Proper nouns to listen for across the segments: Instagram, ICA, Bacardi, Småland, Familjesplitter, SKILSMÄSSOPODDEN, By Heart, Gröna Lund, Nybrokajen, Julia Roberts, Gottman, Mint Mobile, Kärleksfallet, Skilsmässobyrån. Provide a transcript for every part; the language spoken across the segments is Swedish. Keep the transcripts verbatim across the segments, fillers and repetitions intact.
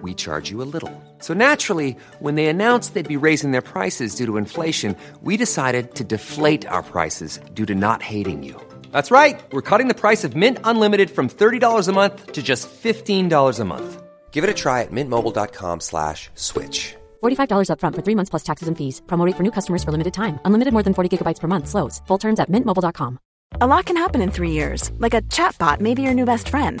we charge you a little. So naturally, when they announced they'd be raising their prices due to inflation, we decided to deflate our prices due to not hating you. That's right. We're cutting the price of Mint Unlimited from thirty dollars a month to just fifteen dollars a month. Give it a try at mintmobile.com slash switch. forty-five dollars up front for three months plus taxes and fees. Promo rate for new customers for limited time. Unlimited more than forty gigabytes per month slows. Full terms at mint mobile dot com. A lot can happen in three years, like a chatbot may be your new best friend.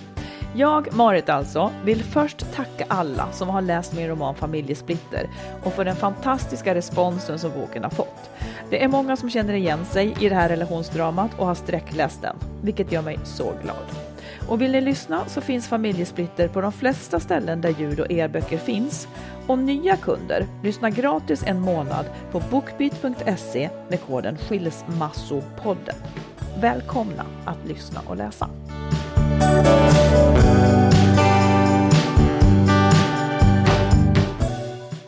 Jag, Marit alltså, vill först tacka alla som har läst min roman Familjesplitter och för den fantastiska responsen som boken har fått. Det är många som känner igen sig i det här relationsdramat och har sträckläst den, vilket gör mig så glad. Och vill ni lyssna så finns Familjesplitter på de flesta ställen där ljud- och e-böcker finns. Och nya kunder lyssnar gratis en månad på bookbeat punkt se med koden Skilsmässopodden. Välkomna att lyssna och läsa!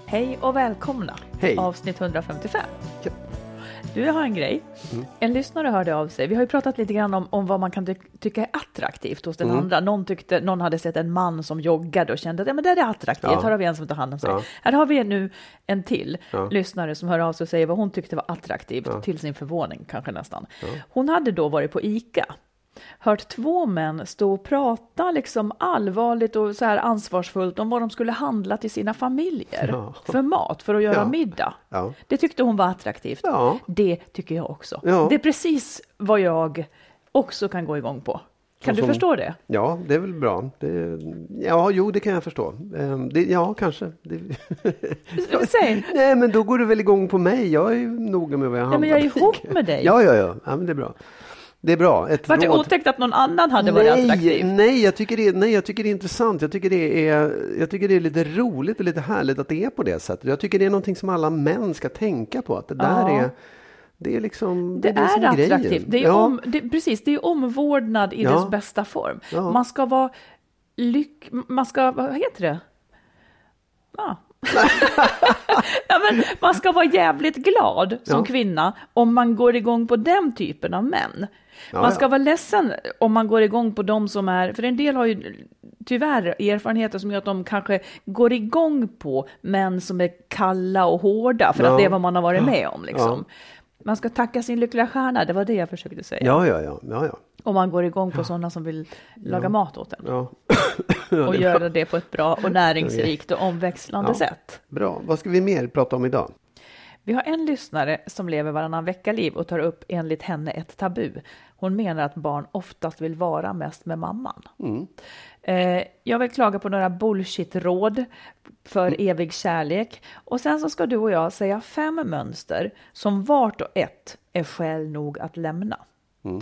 Hej och välkomna. Hej. Avsnitt etthundrafemtiofem. Du har en grej. Mm. En lyssnare hörde av sig. Vi har ju pratat lite grann om, om vad man kan ty- tycka är attraktivt hos den mm. andra. Någon, tyckte, någon hade sett en man som joggade och kände att ja, men det är attraktivt. Ja. Här har vi en som tar hand om sig. Ja. Här har vi nu en till ja. lyssnare som hör av sig och säger vad hon tyckte var attraktivt. Ja. Till sin förvåning kanske nästan. Ja. Hon hade då varit på ICA. Hört två män stå och prata liksom allvarligt och så här ansvarsfullt om vad de skulle handla till sina familjer ja. för mat, för att göra ja. middag. Ja. Det tyckte hon var attraktivt. Ja. Det tycker jag också. Ja. Det är precis vad jag också kan gå igång på. Kan som, du förstå det? Ja, det är väl bra. Det, ja, jo, det kan jag förstå. Det, ja, kanske. Det, Säg. Nej, men då går du väl igång på mig. Jag är ju noga med vad jag handlar. Nej, men jag är ihop med dig. Ja, ja, ja. Ja, men det är bra. Det är bra. Ett Var det råd... otäckt att någon annan hade nej, varit attraktiv? Nej, jag tycker det är, nej, jag tycker det är intressant. Jag tycker det är, jag tycker det är lite roligt och lite härligt att det är på det sättet. Jag tycker det är någonting som alla män ska tänka på. Att det där ja. är... Det är liksom det, det är, det är attraktivt. Det är ja. om, det, precis, det är omvårdnad i ja. dess bästa form. Ja. Man ska vara lyck... Man ska... Vad heter det? Ja... ja, men man ska vara jävligt glad som ja. kvinna om man går igång på den typen av män. Ja, man ska ja. vara ledsen om man går igång på dem som är, för en del har ju tyvärr erfarenheter som gör att de kanske går igång på män som är kalla och hårda för ja. att det är vad man har varit med om liksom. Ja. Man ska tacka sin lyckliga stjärna, det var det jag försökte säga. Ja, ja, ja. ja, ja. Om man går igång på ja. sådana som vill laga ja. mat åt en. Ja. ja, och göra det på ett bra och näringsrikt och omväxlande ja. sätt. Bra. Vad ska vi mer prata om idag? Vi har en lyssnare som lever varannan veckaliv och tar upp enligt henne ett tabu. Hon menar att barn oftast vill vara mest med mamman. Mm. Eh, jag vill klaga på några bullshit-råd för mm. evig kärlek. Och sen så ska du och jag säga fem mönster som vart och ett är skäl nog att lämna. Mm.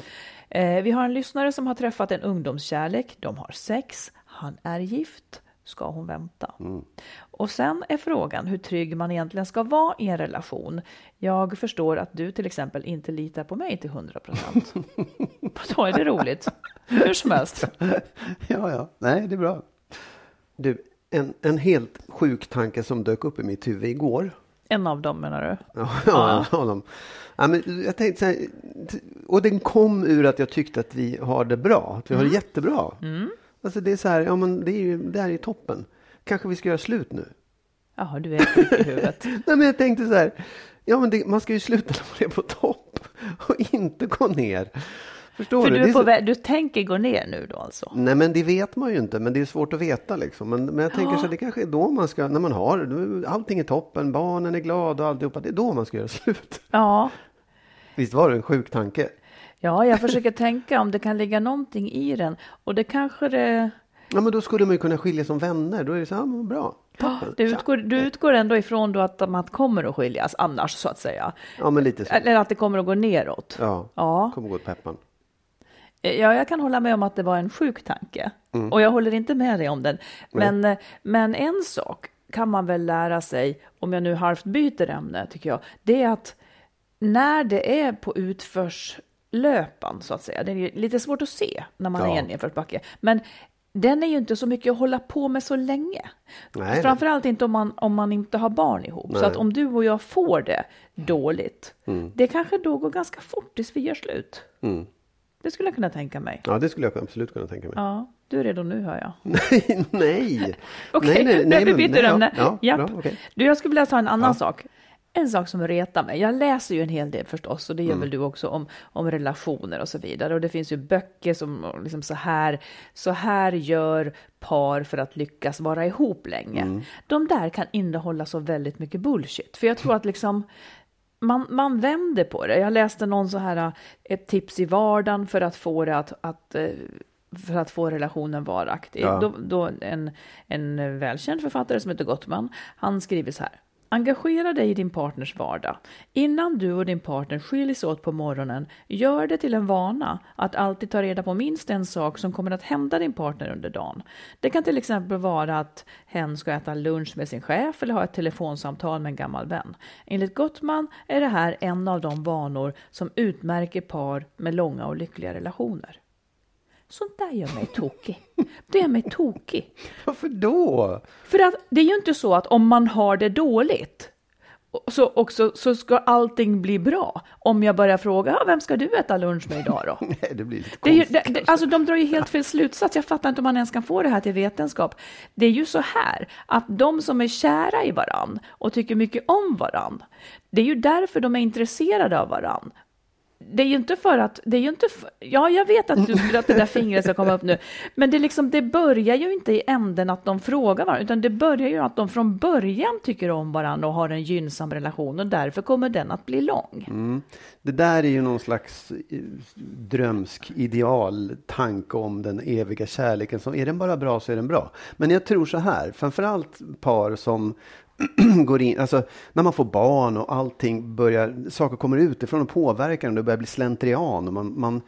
Eh, vi har en lyssnare som har träffat en ungdomskärlek. De har sex. Han är gift. Ska hon vänta? Mm. Och sen är frågan hur trygg man egentligen ska vara i en relation. Jag förstår att du till exempel inte litar på mig till hundra procent. Då är det roligt. Hur som helst. Ja, ja. Nej, det är bra. Du, en, en helt sjuk tanke som dök upp i mitt huvud igår. En av dem menar du? Ja, ja, ja. Dem. Ja, men jag tänkte så här, och den kom ur att jag tyckte att vi har det bra. Att vi har det mm. jättebra. Mm. Alltså det är så här, ja men det är ju, det här är toppen. Kanske vi ska göra slut nu. Ja, du är sjuk i huvudet. Nej, men jag tänkte så här, ja men det, man ska ju sluta när man är på topp och inte gå ner. Förstår För du? Du, är på, så... du tänker gå ner nu då alltså? Nej, men det vet man ju inte, men det är svårt att veta liksom. Men, men jag tänker ja. så här, det kanske är då man ska, när man har, allting är toppen, barnen är glada och alltihopa, det är då man ska göra slut. Ja. Visst var det en sjuk tanke? Ja, jag försöker tänka om det kan ligga någonting i den. Och det kanske det... Ja, men då skulle man ju kunna skilja som vänner. Då är det så här, bra. Du utgår, du utgår ändå ifrån då att man kommer att skiljas annars så att säga. Ja, men lite så. Eller att det kommer att gå neråt. Ja, ja. Kommer att gå åt peppan. Ja, jag kan hålla med om att det var en sjuk tanke. Mm. Och jag håller inte med dig om den. Men, mm. men en sak kan man väl lära sig, om jag nu halvt byter ämne tycker jag. Det är att när det är på utförslöpan så att säga. Det är lite svårt att se när man ja. är i en nedförsbacke. Men den är ju inte så mycket att hålla på med så länge. Nej, framförallt nej. inte om man, om man inte har barn ihop. Nej. Så att om du och jag får det dåligt. Mm. Det kanske då går ganska fort tills vi gör slut. Mm. Det skulle jag kunna tänka mig. Ja, det skulle jag absolut kunna tänka mig. Ja, du är redo nu, hör jag. nej, nej. Okej, okay, men vi byter ämne. Ja, ja, bra, okay. Du, jag skulle vilja ta en annan ja. sak. En sak som retar mig. Jag läser ju en hel del förstås, och det gör mm. väl du också, om, om relationer och så vidare. Och det finns ju böcker som liksom så här, så här gör par för att lyckas vara ihop länge. Mm. De där kan innehålla så väldigt mycket bullshit. För jag tror att liksom... Man, man vänder på det. Jag läste någon så här, ett tips i vardagen för att få det att, att för att få relationen varaktig. Ja. Då, då en, en välkänd författare som heter Gottman, han skriver så här: engagera dig i din partners vardag. Innan du och din partner skiljs åt på morgonen, gör det till en vana att alltid ta reda på minst en sak som kommer att hända din partner under dagen. Det kan till exempel vara att hen ska äta lunch med sin chef eller ha ett telefonsamtal med en gammal vän. Enligt Gottman är det här en av de vanor som utmärker par med långa och lyckliga relationer. Sånt där gör mig tokig. Det gör mig tokig. Varför då? För att det är ju inte så att om man har det dåligt så, också, så ska allting bli bra. Om jag börjar fråga, ah, vem ska du äta lunch med idag då? Nej, det blir lite konstigt. Det är ju, det, alltså de drar ju helt fel slutsats. Jag fattar inte om man ens kan få det här till vetenskap. Det är ju så här att de som är kära i varann och tycker mycket om varann, det är ju därför de är intresserade av varann. Det är ju inte för att... Det är ju inte för, ja, jag vet att du skulle att det där fingret ska komma upp nu. Men det, liksom, det börjar ju inte i änden att de frågar varandra. Utan det börjar ju att de från början tycker om varandra och har en gynnsam relation. Och därför kommer den att bli lång. Mm. Det där är ju någon slags drömsk ideal tanke om den eviga kärleken. Som, är den bara bra så är den bra. Men jag tror så här. Framförallt par som... går in, alltså när man får barn och allting börjar, saker kommer utifrån och påverkar och det börjar bli slentrian och man, man,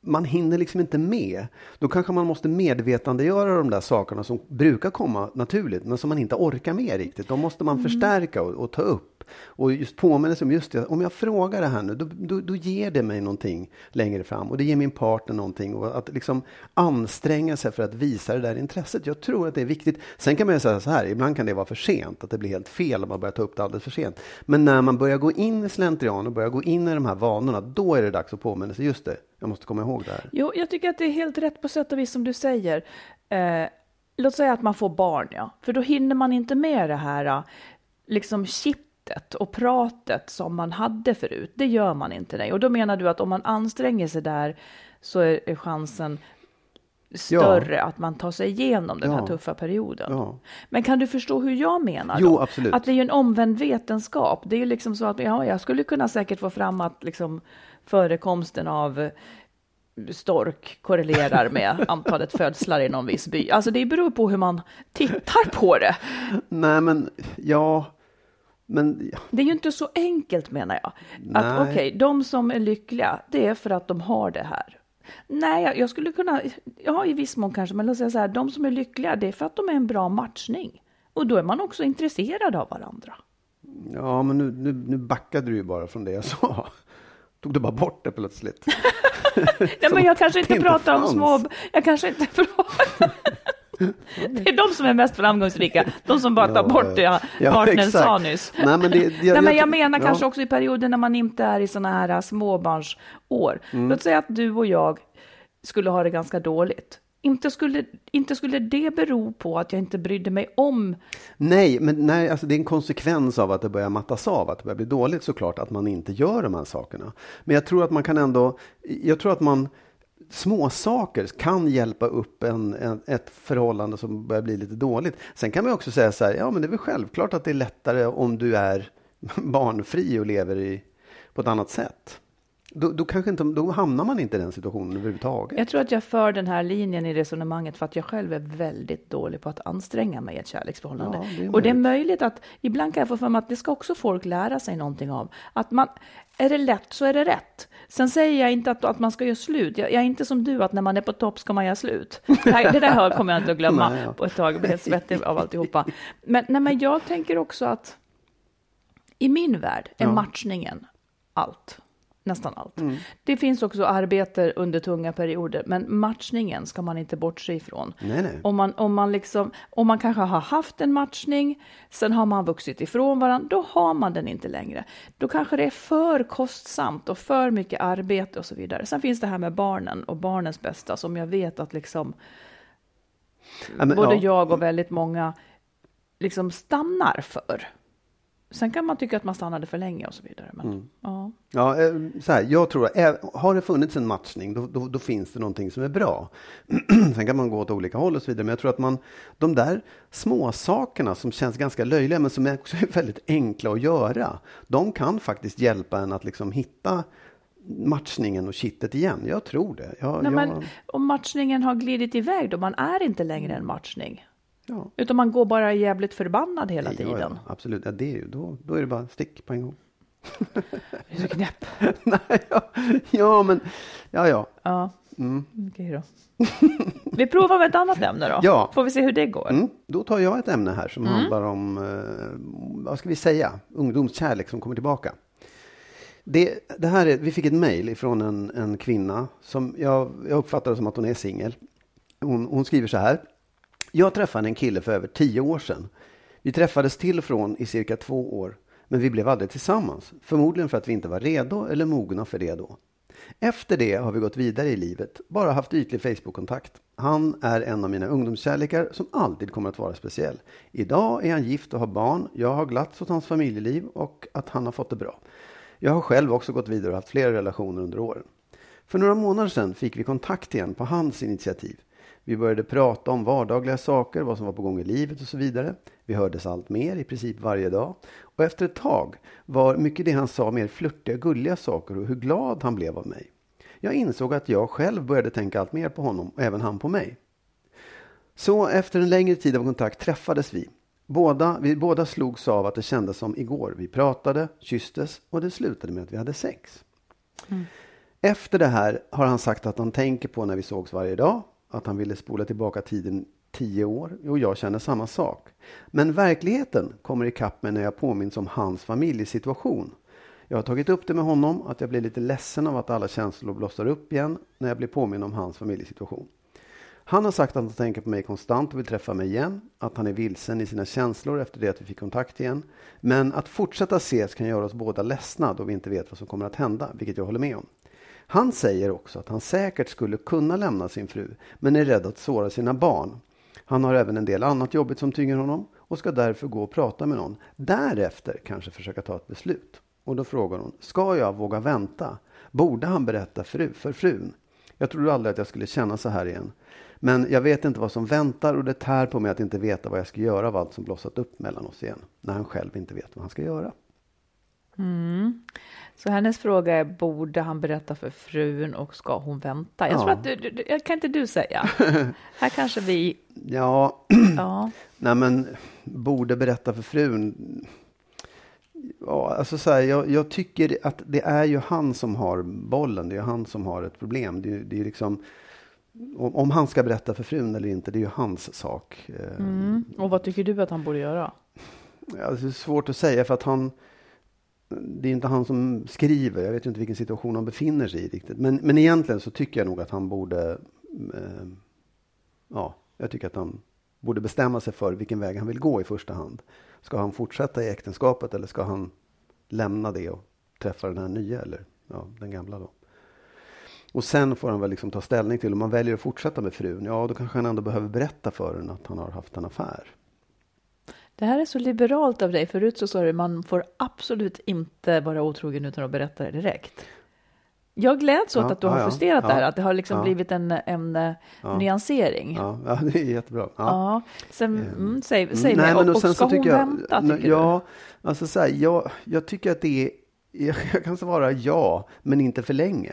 man hinner liksom inte med. Då kanske man måste medvetandegöra de där sakerna som brukar komma naturligt men som man inte orkar med riktigt. De måste man mm. förstärka och, och ta upp och just påminna sig om just det. Om jag frågar det här nu, då, då, då ger det mig någonting längre fram och det ger min partner någonting, och att liksom anstränga sig för att visa det där intresset. Jag tror att det är viktigt. Sen kan man ju säga så här, ibland kan det vara för sent, att det blir helt fel om man börjar ta upp det alldeles för sent. Men när man börjar gå in i slentrian och börjar gå in i de här vanorna, då är det dags att påminna sig just det. Jag måste komma ihåg det här. Jo, jag tycker att det är helt rätt på sätt och vis som du säger. Eh, låt säga att man får barn, ja. För då hinner man inte med det här liksom chip och pratet som man hade förut. Det gör man inte, nej. Och då menar du att om man anstränger sig där så är chansen större ja. att man tar sig igenom den ja. här tuffa perioden. Ja. Men kan du förstå hur jag menar då? Jo, absolut. Att det är ju en omvänd vetenskap. Det är ju liksom så att ja, jag skulle kunna säkert få fram att liksom förekomsten av stork korrelerar med antalet födslar i någon viss by. Alltså det beror på hur man tittar på det. Nej, men ja... Men, ja. Det är ju inte så enkelt, menar jag. Nej. Att okej, okay, de som är lyckliga, det är för att de har det här. Nej, jag, jag skulle kunna, ja i viss mån kanske, men låt säga så här, de som är lyckliga, det är för att de är en bra matchning. Och då är man också intresserad av varandra. Ja, men nu, nu, nu backade du ju bara från det jag sa. Tog du bara bort det plötsligt. Nej, men jag kanske inte, inte pratar fanns. om små... Jag kanske inte pratar... Det är de som är mest framgångsrika. De som bara tar bort det ja, partnern sa nyss. Nej, men, det, jag, Nej, men jag, jag menar ja. kanske också i perioden när man inte är i sådana här småbarnsår. Mm. Låt säga att du och jag skulle ha det ganska dåligt. Inte skulle, inte skulle det bero på att jag inte brydde mig om... Nej, men nej, alltså det är en konsekvens av att det börjar mattas av, att det börjar bli dåligt såklart, att man inte gör de här sakerna. Men jag tror att man kan ändå... Jag tror att man... Små saker kan hjälpa upp en, en, ett förhållande som börjar bli lite dåligt. Sen kan man också säga så här, ja men det är väl självklart att det är lättare om du är barnfri och lever i, på ett annat sätt. Då, då, kanske inte, då hamnar man inte i den situationen överhuvudtaget. Jag tror att jag för den här linjen i resonemanget för att jag själv är väldigt dålig på att anstränga mig i ett kärleksförhållande. Ja, det och det är möjligt att, ibland kan jag få för mig att det ska också folk lära sig någonting av. Att man, är det lätt så är det rätt. Sen säger jag inte att, att man ska göra slut. Jag, jag är inte som du att när man är på topp ska man göra slut. Det, här, det där kommer jag inte att glömma nej, ja. på ett tag. Jag blir helt svettig av alltihopa. Men, nej, men jag tänker också att i min värld är ja. matchningen allt. Nästan allt. Mm. Det finns också arbete under tunga perioder. Men matchningen ska man inte bortse ifrån. Nej, nej. Om, man, om, man liksom, om man kanske har haft en matchning. Sen har man vuxit ifrån varandra. Då har man den inte längre. Då kanske det är för kostsamt. Och för mycket arbete och så vidare. Sen finns det här med barnen. Och barnens bästa. Som jag vet att liksom. Ja, men, både ja. jag och väldigt många. Liksom stannar för. Sen kan man tycka att man stannade för länge och så vidare. Men, mm. ja. Ja, så här, jag tror att har det funnits en matchning då, då, då finns det någonting som är bra. Sen kan man gå åt olika håll och så vidare. Men jag tror att man, de där små sakerna som känns ganska löjliga men som är också väldigt enkla att göra. De kan faktiskt hjälpa en att liksom hitta matchningen och kittet igen. Jag tror det. Jag, Nej, jag... Men, om matchningen har glidit iväg då, man är inte längre en matchning. Ja. Utan man går bara jävligt förbannad hela ja, tiden. Ja, absolut, ja, det är ju, då, då är det bara stick på en gång. Det är så knäpp. Nej, ja, ja, men, ja, ja. Ja, mm. okej då. Vi provar med ett annat ämne då. Ja. Får vi se hur det går. Mm. Då tar jag ett ämne här som mm. handlar om, eh, vad ska vi säga, ungdomskärlek som kommer tillbaka. Det, det här är, vi fick ett mejl från en, en kvinna som jag, jag uppfattar som att hon är singel. Hon, hon skriver så här. Jag träffade en kille för över tio år sedan. Vi träffades till och från i cirka två år, men vi blev aldrig tillsammans. Förmodligen för att vi inte var redo eller mogna för det då. Efter det har vi gått vidare i livet, bara haft ytlig Facebook-kontakt. Han är en av mina ungdomskärlekar som alltid kommer att vara speciell. Idag är han gift och har barn. Jag har glatts åt hans familjeliv och att han har fått det bra. Jag har själv också gått vidare och haft flera relationer under åren. För några månader sedan fick vi kontakt igen på hans initiativ. Vi började prata om vardagliga saker, vad som var på gång i livet och så vidare. Vi hördes allt mer, i princip varje dag. Och efter ett tag var mycket det han sa mer flörtiga, gulliga saker och hur glad han blev av mig. Jag insåg att jag själv började tänka allt mer på honom och även han på mig. Så efter en längre tid av kontakt träffades vi. Båda, vi båda slogs av att det kändes som igår. Vi pratade, kysstes och det slutade med att vi hade sex. Mm. Efter det här har han sagt att han tänker på när vi sågs varje dag. Att han ville spola tillbaka tiden tio år. Och jag känner samma sak. Men verkligheten kommer ikapp mig när jag påminns om hans familjesituation. Jag har tagit upp det med honom. Att jag blir lite ledsen av att alla känslor blossar upp igen. När jag blir påminn om hans familjesituation. Han har sagt att han tänker på mig konstant och vill träffa mig igen. Att han är vilsen i sina känslor efter det att vi fick kontakt igen. Men att fortsätta ses kan göra oss båda ledsna. Då vi inte vet vad som kommer att hända. Vilket jag håller med om. Han säger också att han säkert skulle kunna lämna sin fru, men är rädd att såra sina barn. Han har även en del annat jobbigt som tynger honom och ska därför gå och prata med någon. Därefter kanske försöka ta ett beslut. Och då frågar hon, ska jag våga vänta? Borde han berätta fru för frun? Jag trodde aldrig att jag skulle känna så här igen. Men jag vet inte vad som väntar och det tär på mig att inte veta vad jag ska göra av allt som blossat upp mellan oss igen. När han själv inte vet vad han ska göra. Mm. Så hennes fråga är, borde han berätta för frun och ska hon vänta? Jag ja. tror att du, du, jag kan inte du säga. Här kanske vi... Ja, ja. Nej men, borde berätta för frun... Ja, alltså så här, jag, jag tycker att det är ju han som har bollen, det är ju han som har ett problem. Det, det är liksom... Om, om han ska berätta för frun eller inte, det är ju hans sak. Mm. Och vad tycker du att han borde göra? Alltså, det är svårt att säga för att han... Det är inte han som skriver. Jag vet ju inte vilken situation han befinner sig i riktigt. Men, men egentligen så tycker jag nog att han borde... Eh, ja, jag tycker att han borde bestämma sig för vilken väg han vill gå i första hand. Ska han fortsätta i äktenskapet eller ska han lämna det och träffa den här nya eller ja, den gamla då? Och sen får han väl liksom ta ställning till om man väljer att fortsätta med frun. Ja, då kanske han ändå behöver berätta för henne att han har haft en affär. Det här är så liberalt av dig. Förut så sa du, man får absolut inte vara otrogen utan att berätta det direkt. Jag gläds åt ja, att du ja, har justerat ja, det här. Att det har liksom ja, blivit en, en ja, nyansering. Ja, ja, det är jättebra. Ja. Ja, sen, mm, säg säg nej, mig, och, och, och ska hon jag, vänta tycker jag, du? Ja, alltså så här, jag, jag tycker att det är Jag kan svara ja, men inte för länge.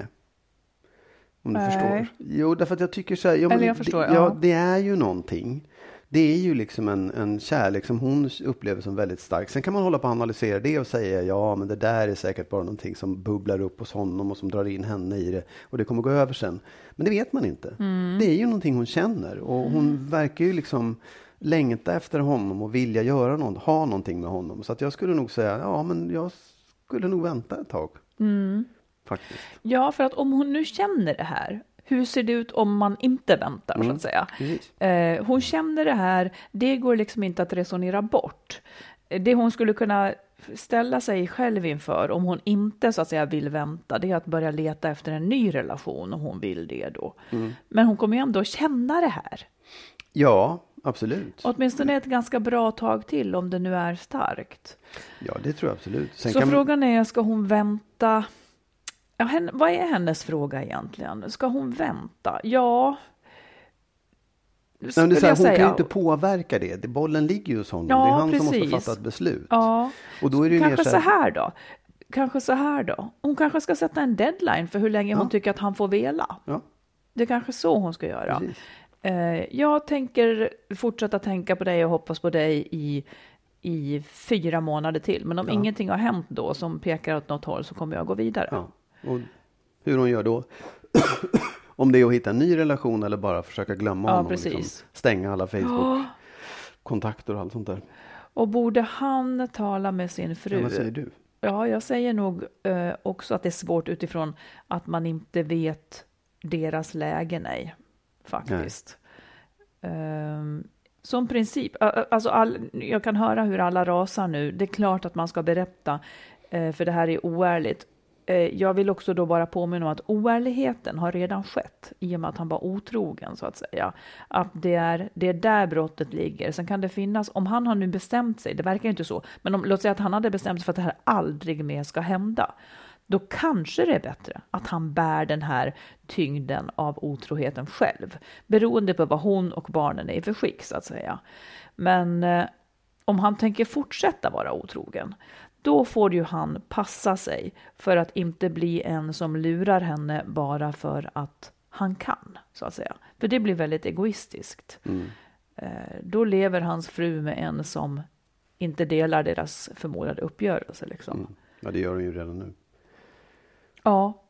Om du Nej. förstår. Jo, därför att jag tycker så här... Ja, Eller jag förstår, det, ja. ja. Det är ju någonting. Det är ju liksom en, en kärlek som hon upplever som väldigt stark. Sen kan man hålla på att analysera det och säga ja, men det där är säkert bara någonting som bubblar upp hos honom och som drar in henne i det. Och det kommer gå över sen. Men det vet man inte. Mm. Det är ju någonting hon känner. Och mm. hon verkar ju liksom... längta efter honom och vilja göra något, ha någonting med honom. Så att jag skulle nog säga, ja men jag skulle nog vänta ett tag. Mm. Faktiskt. Ja, för att om hon nu känner det här, hur ser det ut om man inte väntar mm. så att säga? Eh, hon känner det här, det går liksom inte att resonera bort. Det hon skulle kunna ställa sig själv inför om hon inte så att säga vill vänta, det är att börja leta efter en ny relation om hon vill det då. Mm. Men hon kommer ju ändå känna det här. Ja, absolut. Åtminstone ett ganska bra tag till om det nu är starkt. Ja, det tror jag absolut. Sen så kan frågan man... är, ska hon vänta? Ja, henne, vad är hennes fråga egentligen? Ska hon vänta? Ja... Nej, det är så här, hon säga. kan ju inte påverka det. Bollen ligger ju hos honom. Ja, det är han precis. som måste fatta ett beslut. Ja. Och då är det ju kanske mer så här... så här då. Kanske så här då. Hon kanske ska sätta en deadline för hur länge ja. hon tycker att han får vela. Ja. Det är kanske så hon ska göra. Precis. Jag tänker fortsätta tänka på dig och hoppas på dig i, i fyra månader till. Men om ja. ingenting har hänt då som pekar åt något håll så kommer jag gå vidare. Ja. Och hur hon gör då? Om det är att hitta en ny relation eller bara försöka glömma ja, honom. Liksom, stänga alla Facebook-kontakter och allt sånt där. Och borde han tala med sin fru? Ja, vad säger du? Ja, jag säger nog eh, också att det är svårt utifrån att man inte vet deras läge, nej. Faktiskt. Um, som princip, alltså all, jag kan höra hur alla rasar nu. Det är klart att man ska berätta, uh, för det här är oärligt. Uh, jag vill också då bara påminna om att oärligheten har redan skett i och med att han var otrogen så att säga. Att det är, det är där brottet ligger. Sen kan det finnas, om han har nu bestämt sig, det verkar ju inte så, men om, låt säga att han hade bestämt sig för att det här aldrig mer ska hända. Då kanske det är bättre att han bär den här tyngden av otroheten själv. Beroende på vad hon och barnen är i för skick så att säga. Men eh, om han tänker fortsätta vara otrogen. Då får ju han passa sig för att inte bli en som lurar henne bara för att han kan. Så att säga. För det blir väldigt egoistiskt. Mm. Eh, då lever hans fru med en som inte delar deras förmodade uppgörelse. Liksom. Mm. Ja, det gör hon ju redan nu. Ja,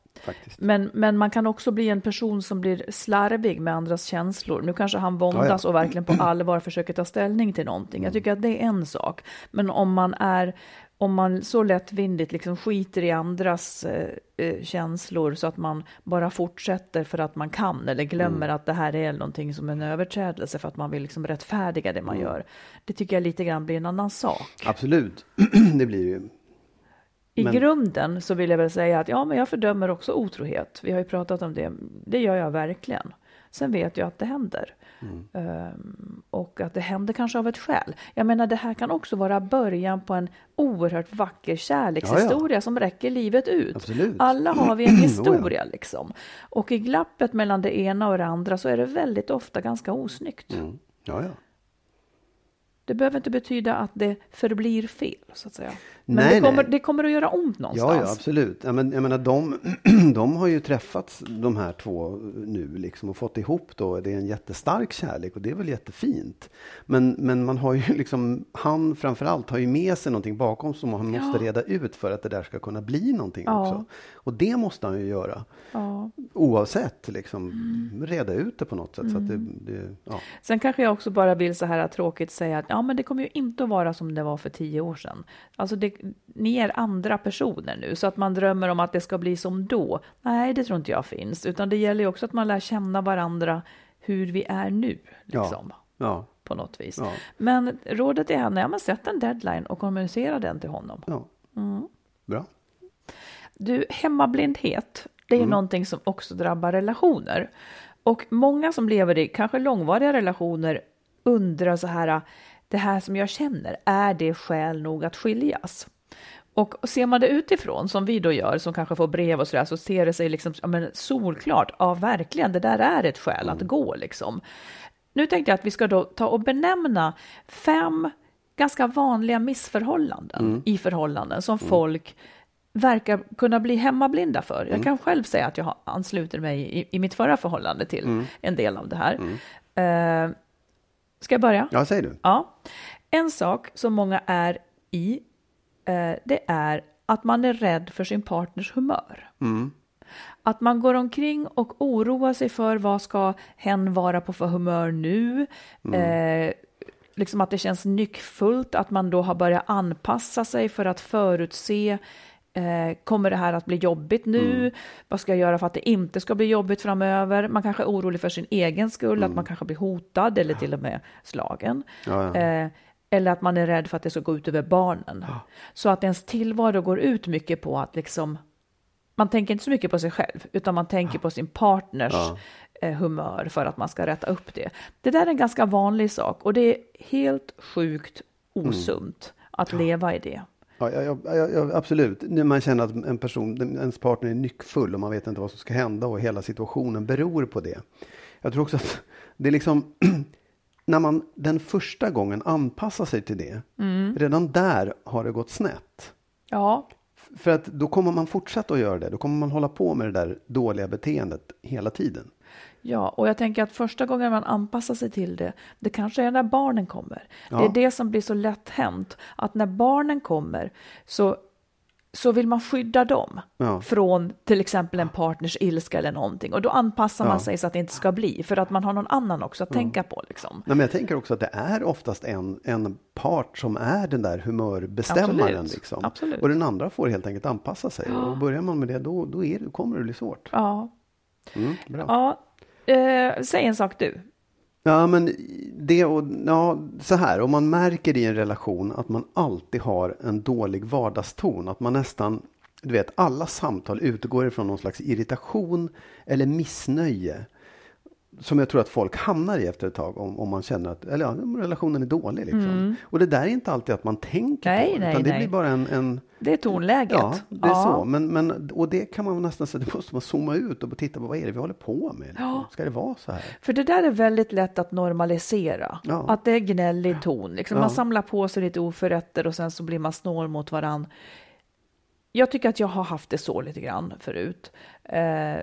men, men man kan också bli en person som blir slarvig med andras känslor. Nu kanske han våndas ja, ja. och verkligen på allvar försöker ta ställning till någonting. Mm. Jag tycker att det är en sak. Men om man är om man så lättvindigt liksom skiter i andras eh, känslor så att man bara fortsätter för att man kan eller glömmer mm. att det här är någonting som en överträdelse för att man vill liksom rättfärdiga det man mm. gör. Det tycker jag lite grann blir en annan sak. Absolut, det blir ju. I men... grunden så vill jag väl säga att ja, men jag fördömer också otrohet. Vi har ju pratat om det. Det gör jag verkligen. Sen vet jag att det händer. Mm. Um, och att det händer kanske av ett skäl. Jag menar, det här kan också vara början på en oerhört vacker kärlekshistoria ja, ja. som räcker livet ut. Absolut. Alla har vi en historia oh, ja. liksom. Och i glappet mellan det ena och det andra så är det väldigt ofta ganska osnyggt. Mm. Ja, ja. Det behöver inte betyda att det förblir fel, så att säga. Men nej, det, kommer, det kommer att göra ont någonstans. Ja, ja absolut. Jag, men, jag menar, de, de har ju träffats, de här två nu, liksom, och fått ihop då. Det är en jättestark kärlek och det är väl jättefint. Men, men man har ju liksom, han framförallt har ju med sig någonting bakom som han måste ja. reda ut för att det där ska kunna bli någonting ja. också. Och det måste han ju göra. Ja. Oavsett, liksom, mm. reda ut det på något sätt. Mm. Så att det, det, ja. Sen kanske jag också bara vill så här tråkigt säga att ja, Ja, men det kommer ju inte att vara som det var för tio år sedan. Alltså det, ni är andra personer nu. Så att man drömmer om att det ska bli som då. Nej, det tror inte jag finns. Utan det gäller ju också att man lär känna varandra hur vi är nu. Liksom, ja, ja. På något vis. Ja. Men rådet är henne, ja, men sätt en deadline och kommunicera den till honom. Ja. Mm. Bra. Du, hemmablindhet. Det är mm. någonting som också drabbar relationer. Och många som lever i kanske långvariga relationer undrar så här... Det här som jag känner, är det skäl nog att skiljas? Och ser man det utifrån, som vi då gör, som kanske får brev och sådär, så ser det sig liksom, ja, men solklart, ja verkligen, det där är ett skäl att gå liksom. Nu tänkte jag att vi ska då ta och benämna fem ganska vanliga missförhållanden mm. i förhållanden som mm. folk verkar kunna bli hemmablinda för. Jag mm. kan själv säga att jag ansluter mig i, i mitt förra förhållande till mm. en del av det här. Mm. Uh, ska jag börja? Ja, säger du. Ja. En sak som många är i, uh, det är att man är rädd för sin partners humör. Mm. Att man går omkring och oroar sig för vad ska hen vara på för humör nu. Mm. Eh, liksom att det känns nyckfullt, att man då har börjat anpassa sig för att förutse, eh, kommer det här att bli jobbigt nu? Mm. Vad ska jag göra för att det inte ska bli jobbigt framöver? Man kanske är orolig för sin egen skull, mm. att man kanske blir hotad eller till och med slagen. Ja, ja. Eh, eller att man är rädd för att det ska gå ut över barnen. Ja. Så att ens tillvaro går ut mycket på att liksom... Man tänker inte så mycket på sig själv, utan man tänker på sin partners ja. eh, humör för att man ska rätta upp det. Det där är en ganska vanlig sak, och det är helt sjukt osunt mm. att ja. leva i det. Ja, ja, ja, ja, absolut. När man känner att en person, ens partner är nyckfull och man vet inte vad som ska hända och hela situationen beror på det. Jag tror också att det är liksom... När man den första gången anpassar sig till det, mm. redan där har det gått snett. Ja, för att då kommer man fortsätta att göra det. Då kommer man hålla på med det där dåliga beteendet hela tiden. Ja, och jag tänker att första gången man anpassar sig till det, det kanske är när barnen kommer. Ja. Det är det som blir så lätt hänt. Att när barnen kommer så, så vill man skydda dem ja. från till exempel en partners ilska eller någonting. Och då anpassar man ja. sig så att det inte ska bli. För att man har någon annan också att ja. tänka på. Liksom. Nej, men jag tänker också att det är oftast en... en part som är den där humörbestämmaren. Absolut. Liksom. Absolut. Och den andra får helt enkelt anpassa sig. Ja. Och börjar man med det, då, då är det, kommer det bli svårt. Ja. Mm, bra. Ja. Eh, säg en sak du. Ja, men det och, ja, så här. Om man märker i en relation att man alltid har en dålig vardagston. Att man nästan, du vet, alla samtal utgår ifrån någon slags irritation eller missnöje. Som jag tror att folk hamnar i efter ett tag om, om man känner att eller ja, relationen är dålig. Liksom. Mm. Och det där är inte alltid att man tänker nej, på. Nej, utan det nej. blir bara en, en... Det är tonläget. Ja, det ja. är så. Men, men, och det kan man nästan säga, det måste man zooma ut och titta på vad är det vi håller på med. Liksom. Ja. Ska det vara så här? För det där är väldigt lätt att normalisera. Ja. Att det är gnällig ton. Liksom. Ja. Man samlar på sig lite oförrätter och sen så blir man snål mot varann. Jag tycker att jag har haft det så lite grann förut. Eh,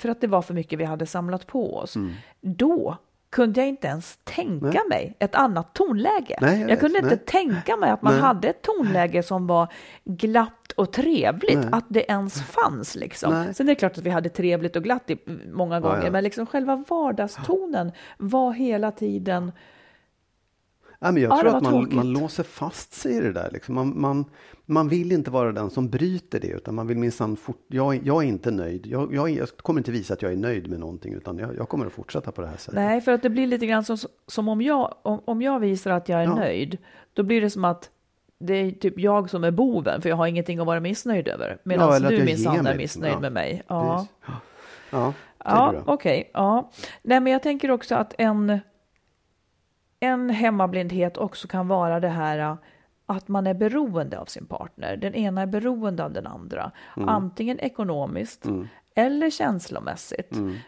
För att det var för mycket vi hade samlat på oss. Mm. Då kunde jag inte ens tänka nej. mig ett annat tonläge. Nej, jag jag kunde nej. inte tänka mig att man nej. hade ett tonläge som var glatt och trevligt. Nej. Att det ens fanns liksom. Nej. Sen är det klart att vi hade trevligt och glatt i, många gånger. Ja, ja. Men liksom själva vardagstonen var hela tiden... Ja, men jag ja, tror att man, man låser fast sig i det där. Liksom. Man, man, man vill inte vara den som bryter det. Utan man vill minsann fort, jag, jag är inte nöjd. Jag, jag, jag kommer inte visa att jag är nöjd med någonting. Utan jag, jag kommer att fortsätta på det här sättet. Nej, för att det blir lite grann som, som om, jag, om, om jag visar att jag är ja. nöjd. Då blir det som att det är typ jag som är boven. För jag har ingenting att vara missnöjd över. Medan ja, du minsann är missnöjd ja. med mig. Ja, ja. ja, ja okej. Okay. Ja. Nej, men jag tänker också att en... En hemmablindhet också kan vara det här att man är beroende av sin partner. Den ena är beroende av den andra. Mm. Antingen ekonomiskt mm. eller känslomässigt. Mm.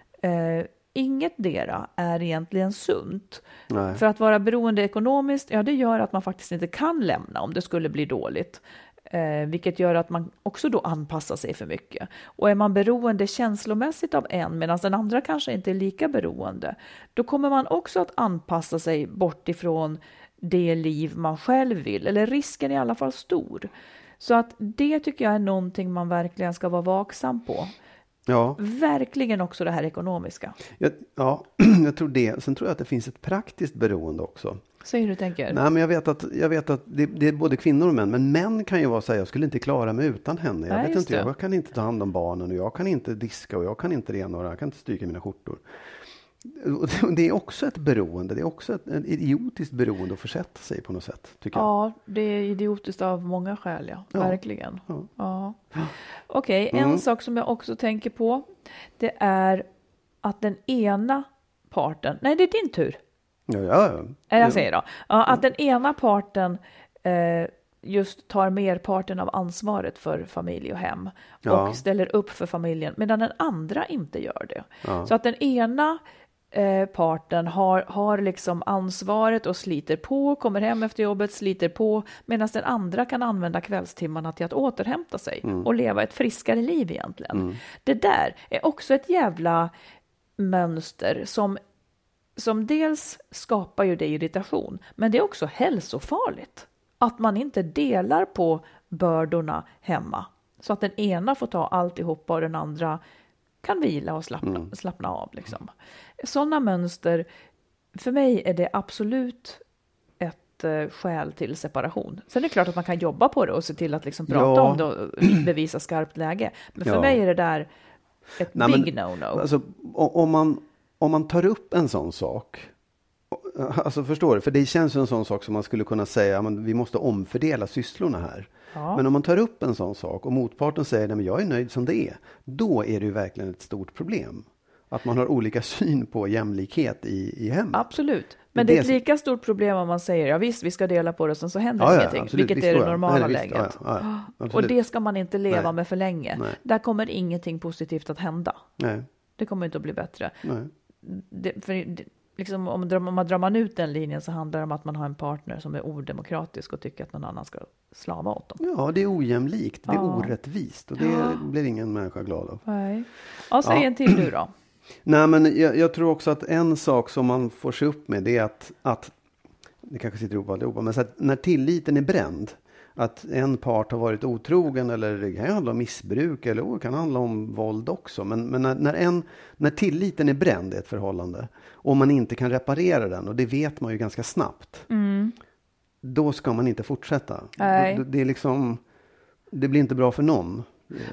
Eh, inget dera är egentligen sunt. Nej. För att vara beroende ekonomiskt, ja, det gör att man faktiskt inte kan lämna om det skulle bli dåligt. Eh, vilket gör att man också då anpassar sig för mycket. Och är man beroende känslomässigt av en medan den andra kanske inte är lika beroende, då kommer man också att anpassa sig bort ifrån det liv man själv vill. Eller risken är i alla fall stor. Så att det tycker jag är någonting man verkligen ska vara vaksam på. Ja. Verkligen också det här ekonomiska. Jag, ja, jag tror det. Sen tror jag att det finns ett praktiskt beroende också. Så hur du tänker? Nej, men jag vet att, jag vet att det, det är både kvinnor och män. Men män kan ju vara så här, jag skulle inte klara mig utan henne. Jag Nej, vet inte, jag, jag kan inte ta hand om barnen och jag kan inte diska och jag kan inte rena och jag kan inte stryka mina skjortor. Det är också ett beroende. Det är också ett, ett idiotiskt beroende att försätta sig på något sätt, tycker jag. Ja, det är idiotiskt av många skäl, ja. ja. Verkligen. Ja. Ja. Okej, okay, en mm. sak som jag också tänker på, det är att den ena parten... Nej, det är din tur. Ja, ja. Eller jag säger då. Ja, att den ena parten eh, just tar merparten av ansvaret för familj och hem. Och ja. ställer upp för familjen. Medan den andra inte gör det. Ja. Så att den ena eh, parten har, har liksom ansvaret och sliter på, kommer hem efter jobbet, sliter på, medan den andra kan använda kvällstimmarna till att återhämta sig mm. och leva ett friskare liv egentligen. Mm. Det där är också ett jävla mönster som, som dels skapar ju det irritation, men det är också hälsofarligt att man inte delar på bördorna hemma. Så att den ena får ta alltihopa och den andra kan vila och slappna, mm. slappna av. Liksom. Sådana mönster, för mig är det absolut ett eh, skäl till separation. Sen är det klart att man kan jobba på det och se till att liksom prata ja. om det och bevisa skarpt läge. Men för ja. mig är det där ett Nej, big men, no-no. Alltså, om, man, om man tar upp en sån sak... Alltså förstår du, för det känns ju en sån sak som man skulle kunna säga, men vi måste omfördela sysslorna här. Ja. Men om man tar upp en sån sak och motparten säger, nej men jag är nöjd som det är, då är det ju verkligen ett stort problem. Att man har olika syn på jämlikhet i, i hemmet. Absolut, men det, det är ett lika stort problem om man säger, ja visst vi ska dela på det och sen så händer ja, ja, ingenting. Absolut, vilket är det normala nej, läget. Ja, ja, ja, och det ska man inte leva nej. med för länge. Nej. Där kommer ingenting positivt att hända. Nej. Det kommer inte att bli bättre. Nej. Det, för det, liksom om, om man drar man ut den linjen så handlar det om att man har en partner som är odemokratisk och tycker att någon annan ska slava åt dem. Ja, det är ojämlikt, det är ja. orättvist och det ja. blir ingen människa glad av. Nej. Ja, säg ja. en till du då. Nej, men jag, jag tror också att en sak som man får se upp med det är att, att det kanske sitter ihop allihopa, men så att när tilliten är bränd, att en part har varit otrogen eller det kan handla om missbruk eller det kan handla om våld också. Men, men när, när, en, när tilliten är bränd i ett förhållande och man inte kan reparera den, och det vet man ju ganska snabbt, mm. då ska man inte fortsätta. Det, det, är liksom, det blir inte bra för någon.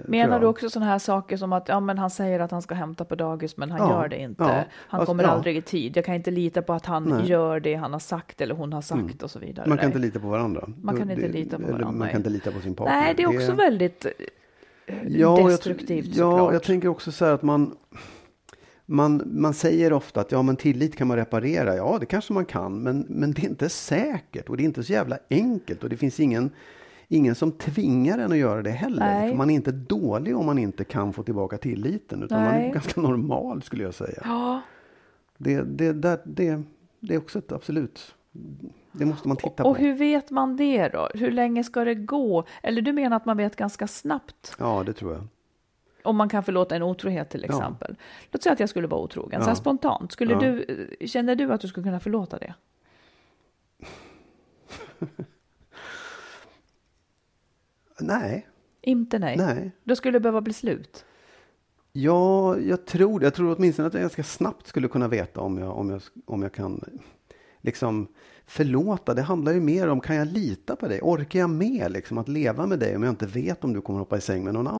Menar du också sådana här saker som att ja, men han säger att han ska hämta på dagis men han ja, gör det inte, ja, han alltså, kommer ja. aldrig i tid, jag kan inte lita på att han Nej. gör det han har sagt eller hon har sagt mm. och så vidare. Man kan inte lita på varandra. Man kan det, inte lita på varandra. Man kan inte lita på sin partner. Nej, det är också det... väldigt ja, destruktivt jag, såklart. Ja, jag tänker också så här att man, man, man säger ofta att ja, men tillit kan man reparera, ja det kanske man kan, men, men det är inte säkert och det är inte så jävla enkelt och det finns ingen Ingen som tvingar en att göra det heller. För man är inte dålig om man inte kan få tillbaka tilliten. Utan Nej. man är ganska normal skulle jag säga. Ja. Det, det, det, det, det är också ett absolut... Det måste man titta och, på. Och hur vet man det då? Hur länge ska det gå? Eller du menar att man vet ganska snabbt? Ja, det tror jag. Om man kan förlåta en otrohet till exempel. Ja. Låt säga att jag skulle vara otrogen. Ja. Så här spontant. Skulle ja. du, känner du att du skulle kunna förlåta det? Nej. Inte nej. nej. Då skulle det behöva bli slut. Ja, jag tror jag tror åtminstone att jag ganska snabbt skulle kunna veta om jag om jag om jag kan liksom förlåta. Det handlar ju mer om, kan jag lita på dig? Orkar jag med liksom att leva med dig om jag inte vet om du kommer hoppa i säng med någon annan?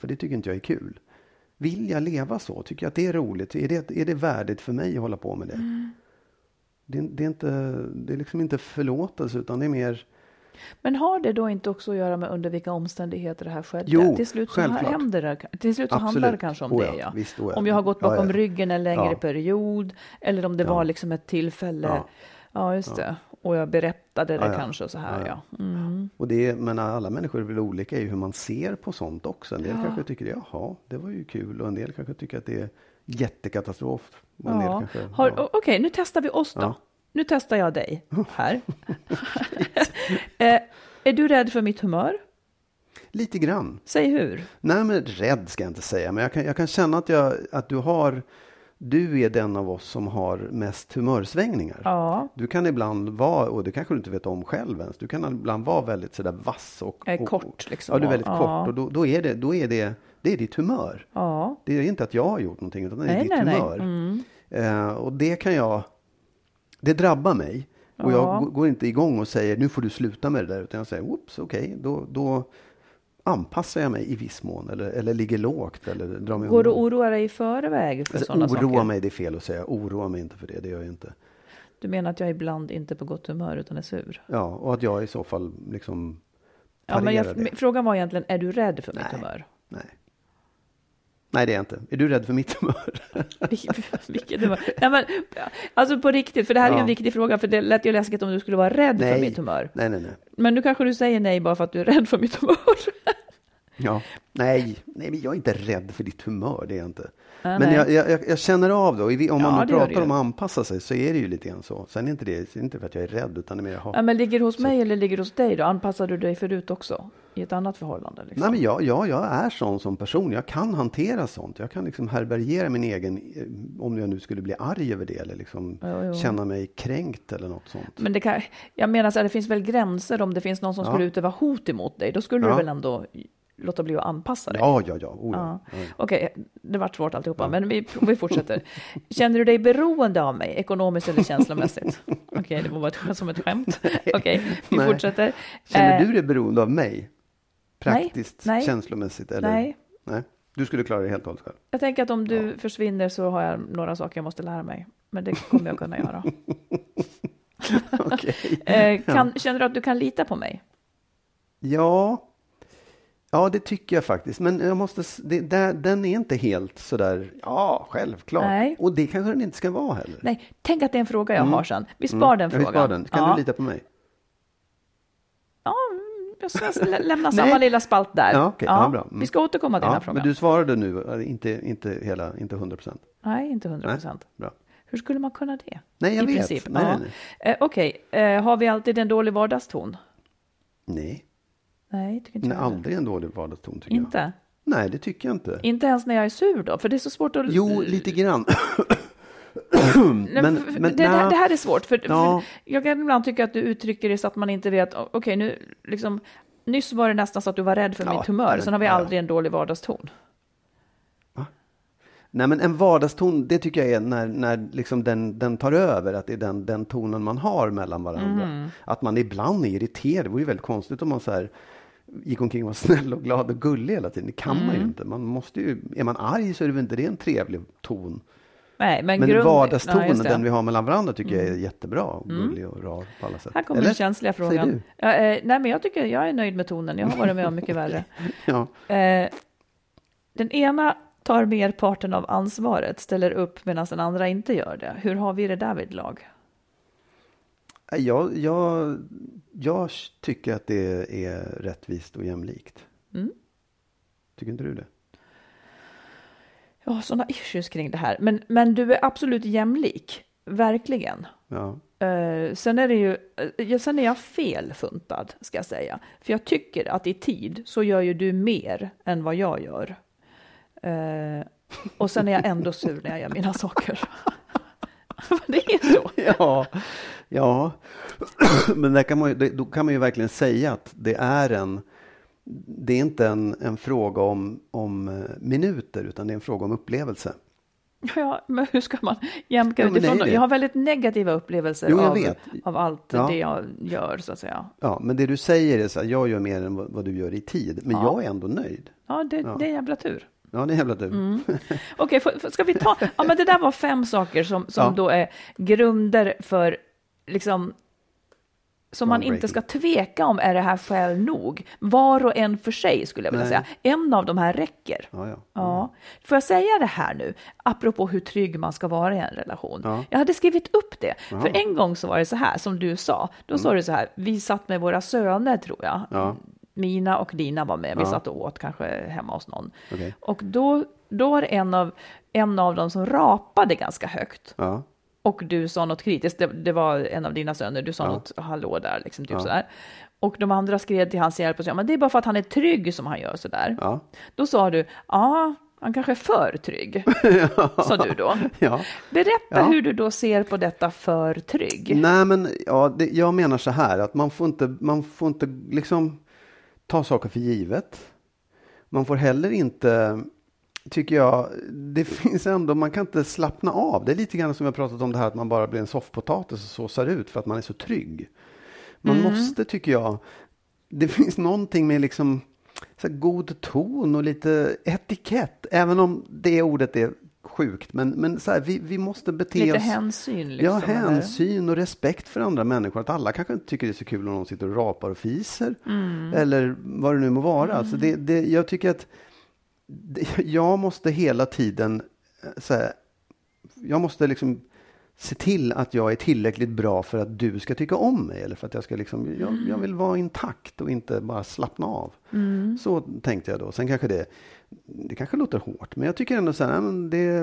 För det tycker inte jag är kul. Vill jag leva så? Tycker jag att det är roligt? Är det, är det värdigt för mig att hålla på med det? Mm. Det, det, är inte, det är liksom inte förlåtelse utan det är mer Men har det då inte också att göra med under vilka omständigheter det här skedde? Jo, till slut så händer det, till slut så handlar det kanske om oh ja, det. Ja. Visst, oh ja. Om jag har gått bakom ja, ja. ryggen en längre ja. period. Eller om det ja. var liksom ett tillfälle. Ja, ja just ja. det. Och jag berättade det ja, ja. kanske och så här. Ja, ja. Mm. Och det, men alla människor är väl olika i hur man ser på sånt också. En del ja. kanske tycker det, jaha, det var ju kul. Och en del kanske tycker att det är jättekatastrof. Ja. En del kanske, ja. Okej, okay, nu testar vi oss då. Ja. Nu testar jag dig här. eh, är du rädd för mitt humör? Lite grann. Säg hur? Nej, men rädd ska jag inte säga. Men jag kan, jag kan känna att, jag, att du har... Du är den av oss som har mest humörsvängningar. Ja. Du kan ibland vara, och det kanske du inte vet om själv ens, du kan ibland vara väldigt sådär vass och... Eh, kort liksom. Och, ja, du är väldigt ja. kort. Och då, då, är det, då är det, det är ditt humör. Ja. Det är inte att jag har gjort någonting, utan det är nej, ditt nej, humör. Nej. Mm. Eh, och det kan jag... Det drabbar mig. Och ja. jag går inte igång och säger, nu får du sluta med det där. Utan jag säger, oops, okej, okay, då... då anpassar jag mig i viss mån eller, eller ligger lågt eller drar mig. Går du oroa dig i förväg för alltså, sådana oroa saker? Oroa mig, det är fel att säga. Oroa mig inte för det, det gör jag inte. Du menar att jag ibland inte på gott humör utan är sur? Ja, och att jag i så fall liksom ja, men jag, det. Frågan var egentligen, är du rädd för nej, mitt humör? Nej. Nej, det är jag inte. Är du rädd för mitt humör? Vilket humör? Nej, men, alltså på riktigt, för det här ja. är en viktig fråga. För det lät ju läskigt om du skulle vara rädd nej. för mitt humör. Nej, nej, nej. Men nu kanske du säger nej bara för att du är rädd för mitt humör. Ja, nej, nej, men jag är inte rädd för ditt humör, det är jag inte. Ah, men jag, jag, jag känner av då, om man ja, pratar om att anpassa sig så är det ju lite grann så. Sen är inte det, det är inte för att jag är rädd utan det är mer jag ah, men ligger det hos så. mig eller ligger det hos dig då? Anpassar du dig förut också i ett annat förhållande? Liksom? Nej, men jag, jag, jag är sån som person, jag kan hantera sånt. Jag kan liksom härbärgera min egen, om jag nu skulle bli arg över det eller liksom jo, jo. känna mig kränkt eller något sånt. Men det kan, jag menar så här, det finns väl gränser om det finns någon som ja. skulle utöva hot emot dig, då skulle ja. du väl ändå... Låt bli att anpassa dig. Ja, ja, ja. Oh, ja. ja. Okej, okay, det var svårt alltihopa, ja. men vi, vi fortsätter. Känner du dig beroende av mig, ekonomiskt eller känslomässigt? Okej, okay, det var bara ett, som ett skämt. Okej, okay, vi nej. fortsätter. Känner du dig beroende av mig? Praktiskt, nej. Nej. känslomässigt? Eller? Nej. Nej. Du skulle klara det helt och hållet själv. Jag tänker att om du ja. försvinner så har jag några saker jag måste lära mig. Men det kommer jag kunna göra. Okej. Okay. Ja. Känner du att du kan lita på mig? Ja. Ja, det tycker jag faktiskt. Men jag måste, det, där, den är inte helt sådär, ja, självklart. Nej. Och det kanske den inte ska vara heller. Nej, tänk att det är en fråga jag mm. har sen. Vi spar mm. den frågan. Vi spar den. Kan ja. du lita på mig? Ja, jag ska lämna samma lilla spalt där. Ja, okay. ja. Ja, bra. Mm. Vi ska återkomma till ja, den här frågan. Men du svarade nu, inte, inte hela, inte hundra procent. Nej, inte hundra procent. Bra. Hur skulle man kunna det? Nej, jag I vet. Princip. Nej, ja. nej, nej. Eh, Okej, okay. eh, har vi alltid en dålig vardagston? Nej. Nej, tycker inte Nej, jag aldrig en dålig vardagston tycker inte? jag. Inte? Nej, det tycker jag inte. Inte ens när jag är sur då? För det är så svårt att... Jo, lite grann. men, men, det, men, det, här, det här är svårt. För, ja. för jag kan ibland tycka att du uttrycker det så att man inte vet... Okej, okay, nu liksom... Nyss var det nästan så att du var rädd för ja, mitt humör. Sen har vi aldrig ja. en dålig vardagston. Va? Nej, men en vardagston, det tycker jag är när, när liksom den, den tar över. Att det är den, den tonen man har mellan varandra. Mm. Att man ibland är irriterad. Det vore ju väldigt konstigt om man så här... gick omkring och var snäll och glad och gullig hela tiden. Det kan mm. man ju inte. Man måste ju, är man arg så är det väl inte det en trevlig ton. Nej, men men grund... vardagstonen, ja, den vi har mellan varandra tycker mm. jag är jättebra och gullig och rar på alla sätt. Här kommer Eller? den känsliga frågan. Ja, eh, nej, men jag tycker jag är nöjd med tonen. Jag har varit med om mycket värre. ja. eh, den ena tar mer parten av ansvaret, ställer upp medan den andra inte gör det. Hur har vi det där vid lag? Jag, jag, jag tycker att det är rättvist och jämlikt. Mm. Tycker inte du det? Jag har sådana issues kring det här. Men, men du är absolut jämlik. Verkligen. Ja. Uh, sen är det ju, uh, sen är jag felfuntad, ska jag säga. För jag tycker att i tid så gör ju du mer än vad jag gör. Uh, och sen är jag ändå sur när jag gör mina saker. Det är så. Ja, ja. Men där kan man ju, det, då kan man ju verkligen säga att det är en, det är inte en, en fråga om, om minuter utan det är en fråga om upplevelse. Ja, men hur ska man jämka ja, utifrån? Jag har väldigt negativa upplevelser jo, av, av allt ja. det jag gör så att säga. Ja, men det du säger är så här, jag gör mer än vad, vad du gör i tid, men ja. jag är ändå nöjd. Ja, det, ja. det är en jävla tur. Ja, det är jävla du. Mm. Okej, okay, ska vi ta... Ja, men det där var fem saker som, som ja. då är grunder för liksom som man inte ska tveka om, är det här skäl nog? Var och en för sig skulle jag vilja Nej. säga. En av de här räcker. Ja, ja. Mm. Ja. Får jag säga det här nu? Apropå hur trygg man ska vara i en relation. Ja. Jag hade skrivit upp det. Ja. För en gång så var det så här, som du sa. Då mm. sa du så här, vi satt med våra söner tror jag. Ja. Mina och dina var med. Vi ja. satt och åt kanske hemma hos någon. Okay. Och då, då var det en av, en av dem som rapade ganska högt. Ja. Och du sa något kritiskt, det, det var en av dina söner, du sa ja. något hallå där, liksom typ ja. sådär. Och de andra skrev till hans hjälp och sa, men det är bara för att han är trygg som han gör sådär. Ja. Då sa du, ja, han kanske är för trygg, sa du då. Ja. Berätta ja. hur du då ser på detta för trygg. Nej men, ja, det, jag menar så här, att man får inte, man får inte liksom ta saker för givet. Man får heller inte... Tycker jag, det finns ändå, man kan inte slappna av. Det är lite grann som jag pratat om det här att man bara blir en soffpotatis och såsar ut för att man är så trygg. Man mm. måste, tycker jag, det finns någonting med liksom så här, god ton och lite etikett. Även om det ordet är sjukt, men, men så här, vi, vi måste bete lite oss... Lite hänsyn liksom. Ja, hänsyn eller? Och respekt för andra människor. Att alla kanske inte tycker det är så kul om de sitter och rapar och fiser. Mm. Eller vad det nu må vara. Mm. Alltså det, det, jag tycker att jag måste hela tiden så här, jag måste liksom se till att jag är tillräckligt bra för att du ska tycka om mig eller för att jag ska liksom, mm. jag, jag vill vara intakt och inte bara slappna av. Mm. Så tänkte jag då. Sen kanske det det kanske låter hårt, men jag tycker ändå så här, men det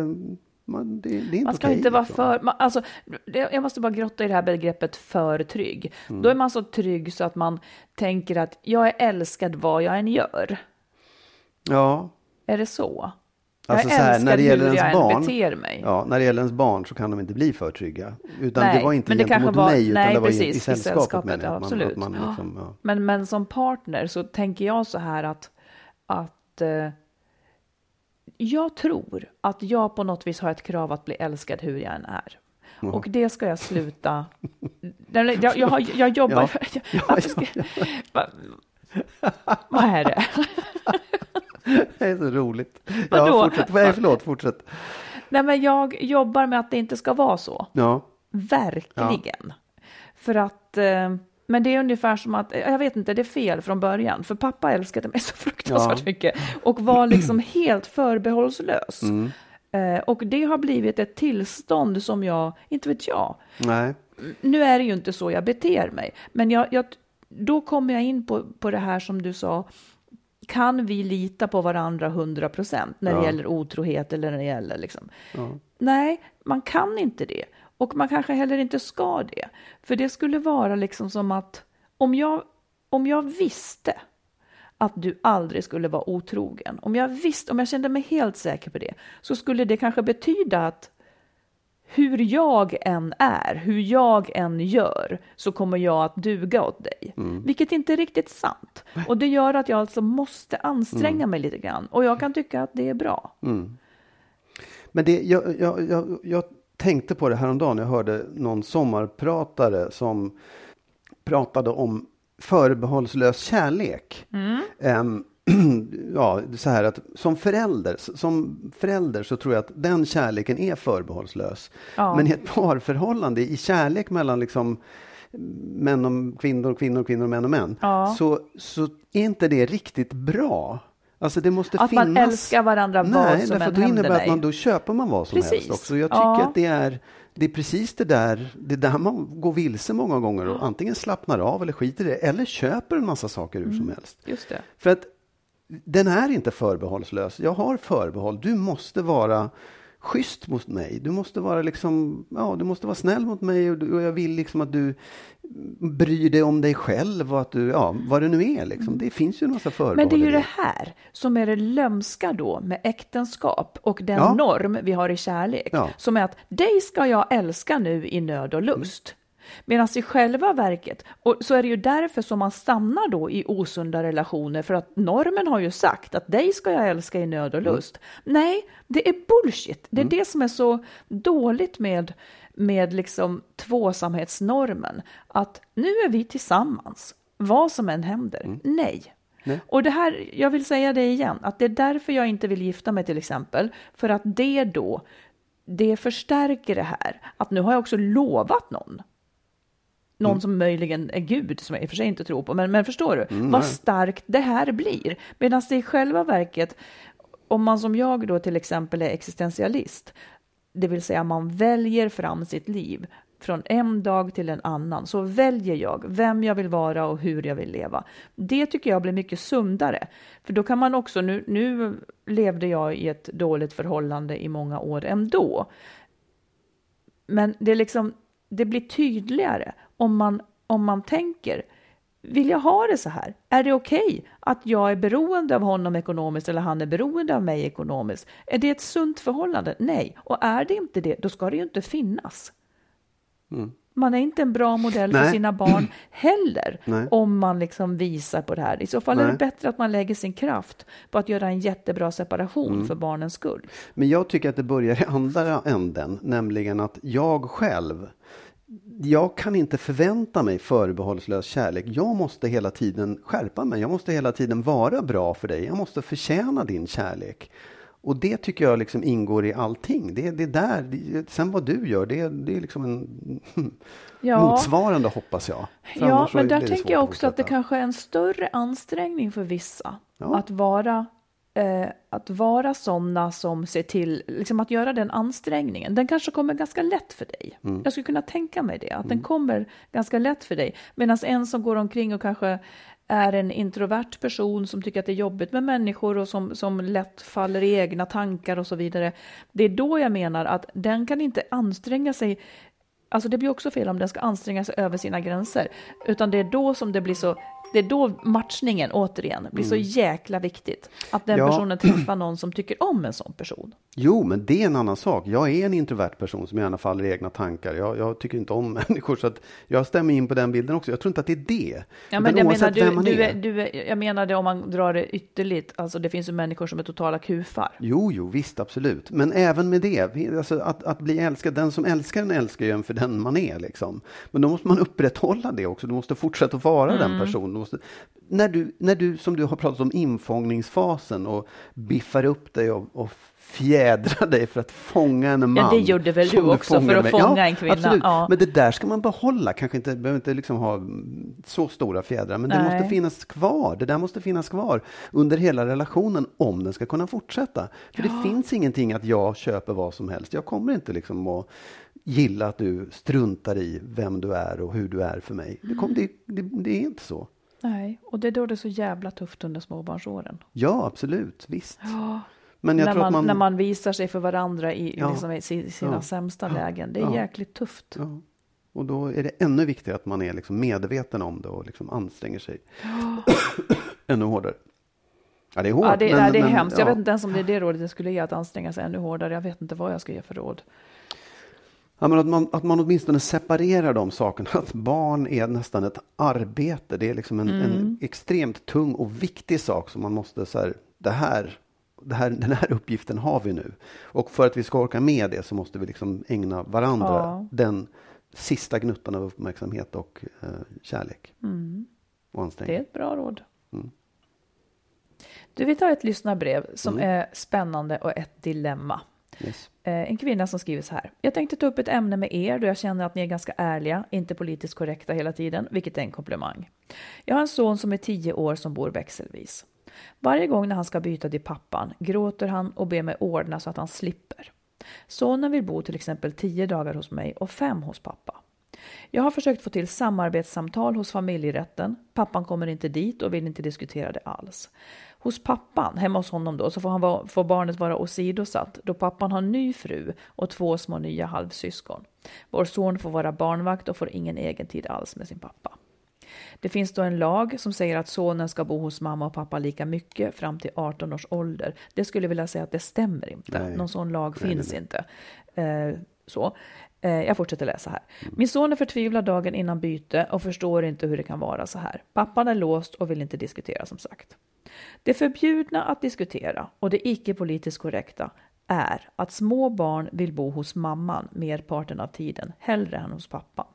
Man, det, det är man ska okej, inte vara för man, alltså, jag måste bara grotta i det här begreppet för trygg. Mm. Då är man så trygg så att man tänker att jag är älskad vad jag än gör. Ja. Är det så? Alltså jag så här, när det gäller ens jag barn, beter mig. Ja, när det gäller ens barn så kan de inte bli för trygga. Utan nej, det var inte gentemot var, mig utan nej, det var precis, i, i sällskapet. I sällskapet ja, man, absolut. Man liksom, ja. men, men som partner så tänker jag så här att, att eh, jag tror att jag på något vis har ett krav att bli älskad hur jag än är. Och det ska jag sluta. jag, jag, har, jag jobbar för... Ja, ja, ja, ska, ja. Vad är det? Det är så roligt. Vadå? Ja, fortsätt. Nej, förlåt, fortsätt. Nej, men jag jobbar med att det inte ska vara så. Ja. Verkligen. Ja. För att... Men det är ungefär som att... Jag vet inte, det är fel från början. För pappa älskade mig så fruktansvärt ja. mycket. Och var liksom helt förbehållslös. Mm. Och det har blivit ett tillstånd som jag... Inte vet jag. Nej. Nu är det ju inte så jag beter mig. Men jag, jag, då kommer jag in på, på det här som du sa... Kan vi lita på varandra hundra procent när ja. det gäller otrohet eller när det gäller liksom? Ja. Nej, man kan inte det. Och man kanske heller inte ska det. För det skulle vara liksom som att om jag, om jag visste att du aldrig skulle vara otrogen. Om jag visste, om jag kände mig helt säker på det, så skulle det kanske betyda att hur jag än är, hur jag än gör, så kommer jag att duga åt dig. Mm. Vilket inte är riktigt sant. Och det gör att jag alltså måste anstränga mm. mig lite grann. Och jag kan tycka att det är bra. Mm. Men det, jag, jag, jag, jag tänkte på det häromdagen. Jag hörde någon sommarpratare som pratade om förbehållslös kärlek. Mm. Um, ja, så här att som förälder, som förälder så tror jag att den kärleken är förbehållslös. Ja. Men i ett parförhållande, i kärlek mellan liksom män och kvinnor och kvinnor och kvinnor och män och män, ja. så, så är inte det riktigt bra. Alltså det måste att finnas... man älskar varandra vad Nej, som än händer dig. Nej, det innebär att man, då köper man vad som precis. helst också. Jag tycker ja. att det är... Det är precis det där, det där man går vilse många gånger och antingen slappnar av eller skiter i det eller köper en massa saker ur mm, som helst. Just det. För att den är inte förbehållslös. Jag har förbehåll. Du måste vara schysst mot mig. Du måste vara liksom, ja, du måste vara snäll mot mig och, du, och jag vill liksom att du bryr dig om dig själv och att du, ja, vad det nu är liksom. Det finns ju en massa förbehåll. Men det är ju det här som är det lömska då med äktenskap och den ja. norm vi har i kärlek. Ja. Som är att dig ska jag älska nu i nöd och lust. Mm. Medan i själva verket, och så är det ju därför som man stannar då i osunda relationer, för att normen har ju sagt att dig ska jag älska i nöd och lust. Mm. Nej, det är bullshit. Det är mm. det som är så dåligt med, med liksom tvåsamhetsnormen, att nu är vi tillsammans, vad som än händer. Mm. Nej. Nej. Och det här, jag vill säga det igen, att det är därför jag inte vill gifta mig till exempel, för att det då, det förstärker det här, att nu har jag också lovat någon. Någon mm. som möjligen är Gud, som jag i och för sig inte tror på. Men, men förstår du, mm, vad nej. starkt det här blir. Medan det i själva verket, om man som jag då till exempel är existentialist. Det vill säga man väljer fram sitt liv från en dag till en annan. Så väljer jag vem jag vill vara och hur jag vill leva. Det tycker jag blir mycket sundare. För då kan man också, nu, nu levde jag i ett dåligt förhållande i många år ändå. Men det är liksom, det blir tydligare om man, om man tänker, vill jag ha det så här? Är det okej att jag är beroende av honom ekonomiskt eller han är beroende av mig ekonomiskt? Är det ett sunt förhållande? Nej. Och är det inte det, då ska det ju inte finnas. Mm. Man är inte en bra modell Nej. för sina barn heller Nej. om man liksom visar på det här. I så fall Nej. är det bättre att man lägger sin kraft på att göra en jättebra separation mm. för barnens skull. Men jag tycker att det börjar i andra änden, nämligen att jag själv, jag kan inte förvänta mig förbehållslös kärlek. Jag måste hela tiden skärpa mig, jag måste hela tiden vara bra för dig, jag måste förtjäna din kärlek. Och det tycker jag liksom ingår i allting. Det, det är där, det, sen vad du gör, det, det är liksom en ja. motsvarande, hoppas jag. För ja, men där tänker jag också att det kanske är en större ansträngning för vissa. Ja. Att vara, eh, att vara sådana som ser till, liksom att göra den ansträngningen. Den kanske kommer ganska lätt för dig. Mm. Jag skulle kunna tänka mig det, att mm. den kommer ganska lätt för dig. Medan en som går omkring och kanske är en introvert person som tycker att det är jobbigt med människor och som, som lätt faller i egna tankar och så vidare. Det är då jag menar att den kan inte anstränga sig. Alltså det blir också fel om den ska anstränga sig över sina gränser. Utan det är då som det blir så, det är då matchningen återigen blir mm. så jäkla viktigt. Att den ja. personen träffar någon som tycker om en sån person. Jo, men det är en annan sak. Jag är en introvert person som gärna faller i egna tankar. Jag, jag tycker inte om människor, så att jag stämmer in på den bilden också. Jag tror inte att det är det. Ja, men jag, menar, du, man du är. Är, du är, jag menar det om man drar det ytterligt. Alltså det finns ju människor som är totala kufar. Jo, jo, visst, absolut. Men även med det, alltså att, att bli älskad. Den som älskar den älskar ju en för den man är. Liksom. Men då måste man upprätthålla det också. Du måste fortsätta att vara mm. den personen. Måste, när, du, när du, som du har pratat om infångningsfasen och biffar upp dig och, och fjädrar dig för att fånga en man. Ja, det gjorde väl du också för att fånga ja, en kvinna. Absolut. Ja. Men det där ska man behålla. Kanske inte, behöver inte liksom ha så stora fjädrar, men Nej. det måste finnas kvar. Det där måste finnas kvar under hela relationen om den ska kunna fortsätta. För ja. det finns ingenting att jag köper vad som helst. Jag kommer inte liksom att gilla att du struntar i vem du är och hur du är för mig. Det, kom, det, det, det är inte så. Nej, och det är då det är så jävla tufft under småbarnsåren. Ja, absolut, visst. Ja. Men jag när, tror man, att man... när man visar sig för varandra i, ja. liksom, i sina ja. sämsta ja. lägen. Det är ja. jäkligt tufft. Ja. Och då är det ännu viktigare att man är liksom medveten om det och liksom anstränger sig ja. ännu hårdare. Ja, det är hårt. Ja, det, men, nej, det är men, hemskt. Ja. Jag vet inte ens om det är det rådet jag skulle ge, att anstränga sig ännu hårdare. Jag vet inte vad jag ska ge för råd. Ja, men att, man, att man åtminstone separerar de sakerna. Att barn är nästan ett arbete. Det är liksom en, mm. en extremt tung och viktig sak som man måste så här, det här, det här, den här uppgiften har vi nu. Och för att vi ska orka med det så måste vi liksom ägna varandra ja. den sista gnuttan av uppmärksamhet och eh, kärlek. Mm. Och ansträngning. Det är ett bra råd. Mm. Du, vi tar ett lyssnarbrev som mm. är spännande och ett dilemma. Yes. En kvinna som skriver så här: jag tänkte ta upp ett ämne med er då jag känner att ni är ganska ärliga, inte politiskt korrekta hela tiden, vilket är en komplimang. Jag har en son som är tio år som bor växelvis. Varje gång när han ska byta till pappan gråter han och ber mig ordna så att han slipper. Sonen vill bo till exempel tio dagar hos mig och fem hos pappa. Jag har försökt få till samarbetssamtal hos familjerätten. Pappan kommer inte dit och vill inte diskutera det alls. Hos pappan, hemma hos honom då, så får, han va, får barnet vara åsidosatt då pappan har ny fru och två små nya halvsyskon. Vår son får vara barnvakt och får ingen egen tid alls med sin pappa. Det finns då en lag som säger att sonen ska bo hos mamma och pappa lika mycket fram till arton års ålder. Det skulle vilja säga att det stämmer inte. Nej. Någon sån lag nej, finns nej. inte. Eh, så. Eh, jag fortsätter läsa här. Min son är förtvivlad dagen innan byte och förstår inte hur det kan vara så här. Pappan är låst och vill inte diskutera, som sagt. Det förbjudna att diskutera och det icke-politiskt korrekta är att små barn vill bo hos mamman merparten av tiden, hellre än hos pappan.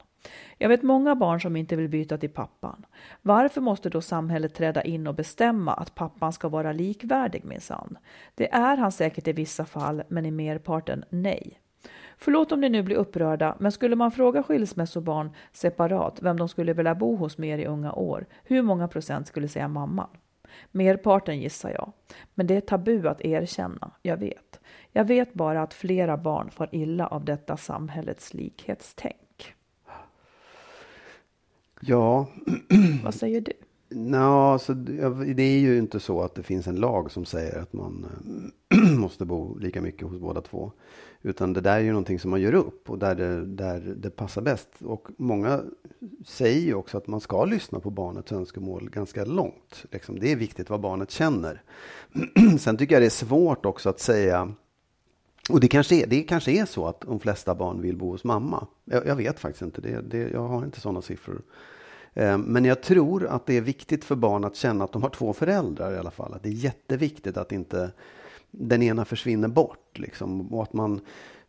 Jag vet många barn som inte vill byta till pappan. Varför måste då samhället träda in och bestämma att pappan ska vara likvärdig minsann? Det är han säkert i vissa fall, men i merparten nej. Förlåt om ni nu blir upprörda, men skulle man fråga skilsmässobarn separat vem de skulle vilja bo hos mer i unga år, hur många procent skulle säga mamman? Merparten gissar jag. Men det är tabu att erkänna, jag vet. Jag vet bara att flera barn får illa av detta samhällets likhetstänk. Ja. Vad säger du? Nå, alltså, det är ju inte så att det finns en lag som säger att man måste bo lika mycket hos båda två. Utan det där är ju någonting som man gör upp och där det, där det passar bäst. Och många säger ju också att man ska lyssna på barnets önskemål ganska långt. Liksom, det är viktigt vad barnet känner. Sen tycker jag det är svårt också att säga... Och det kanske, är, det kanske är så att de flesta barn vill bo hos mamma. Jag, jag vet faktiskt inte, det, det, jag har inte sådana siffror. Men jag tror att det är viktigt för barn att känna att de har två föräldrar i alla fall. Att det är jätteviktigt att inte den ena försvinner bort. Liksom. Och att man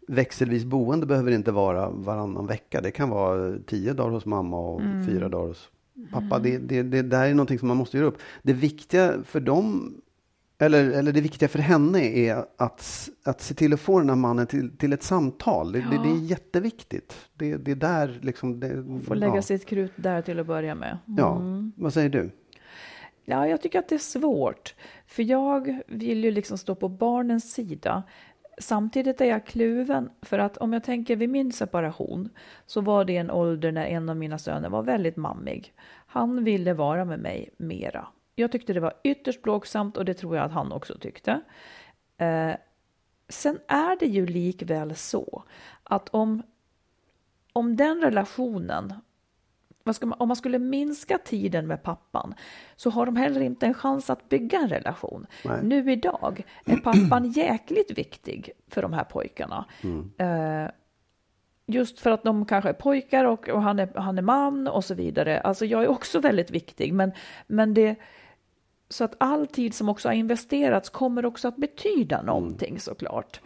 växelvis boende behöver inte vara varannan vecka. Det kan vara tio dagar hos mamma och mm. fyra dagar hos pappa. Mm. Det, det, det där är någonting som man måste göra upp. Det viktiga för dem, eller, eller det viktiga för henne är att, att se till att få den här mannen till, till ett samtal. Det, ja. det, det är jätteviktigt. Det, det är där liksom... Det, hon får lägga ja. sitt krut där till att börja med. Mm. Ja, vad säger du? Ja, jag tycker att det är svårt. För jag vill ju liksom stå på barnens sida. Samtidigt är jag kluven. För att om jag tänker vid min separation så var det en ålder när en av mina söner var väldigt mammig. Han ville vara med mig mera. Jag tyckte det var ytterst plågsamt och det tror jag att han också tyckte. Eh, sen är det ju likväl så att om, om den relationen, vad ska man, om man skulle minska tiden med pappan så har de heller inte en chans att bygga en relation. Nej. Nu idag är pappan jäkligt viktig för de här pojkarna. Mm. Eh, Just för att de kanske är pojkar och, och han, är, han är man och så vidare. Alltså jag är också väldigt viktig. Men, men det, så att all tid som också har investerats kommer också att betyda någonting mm. såklart.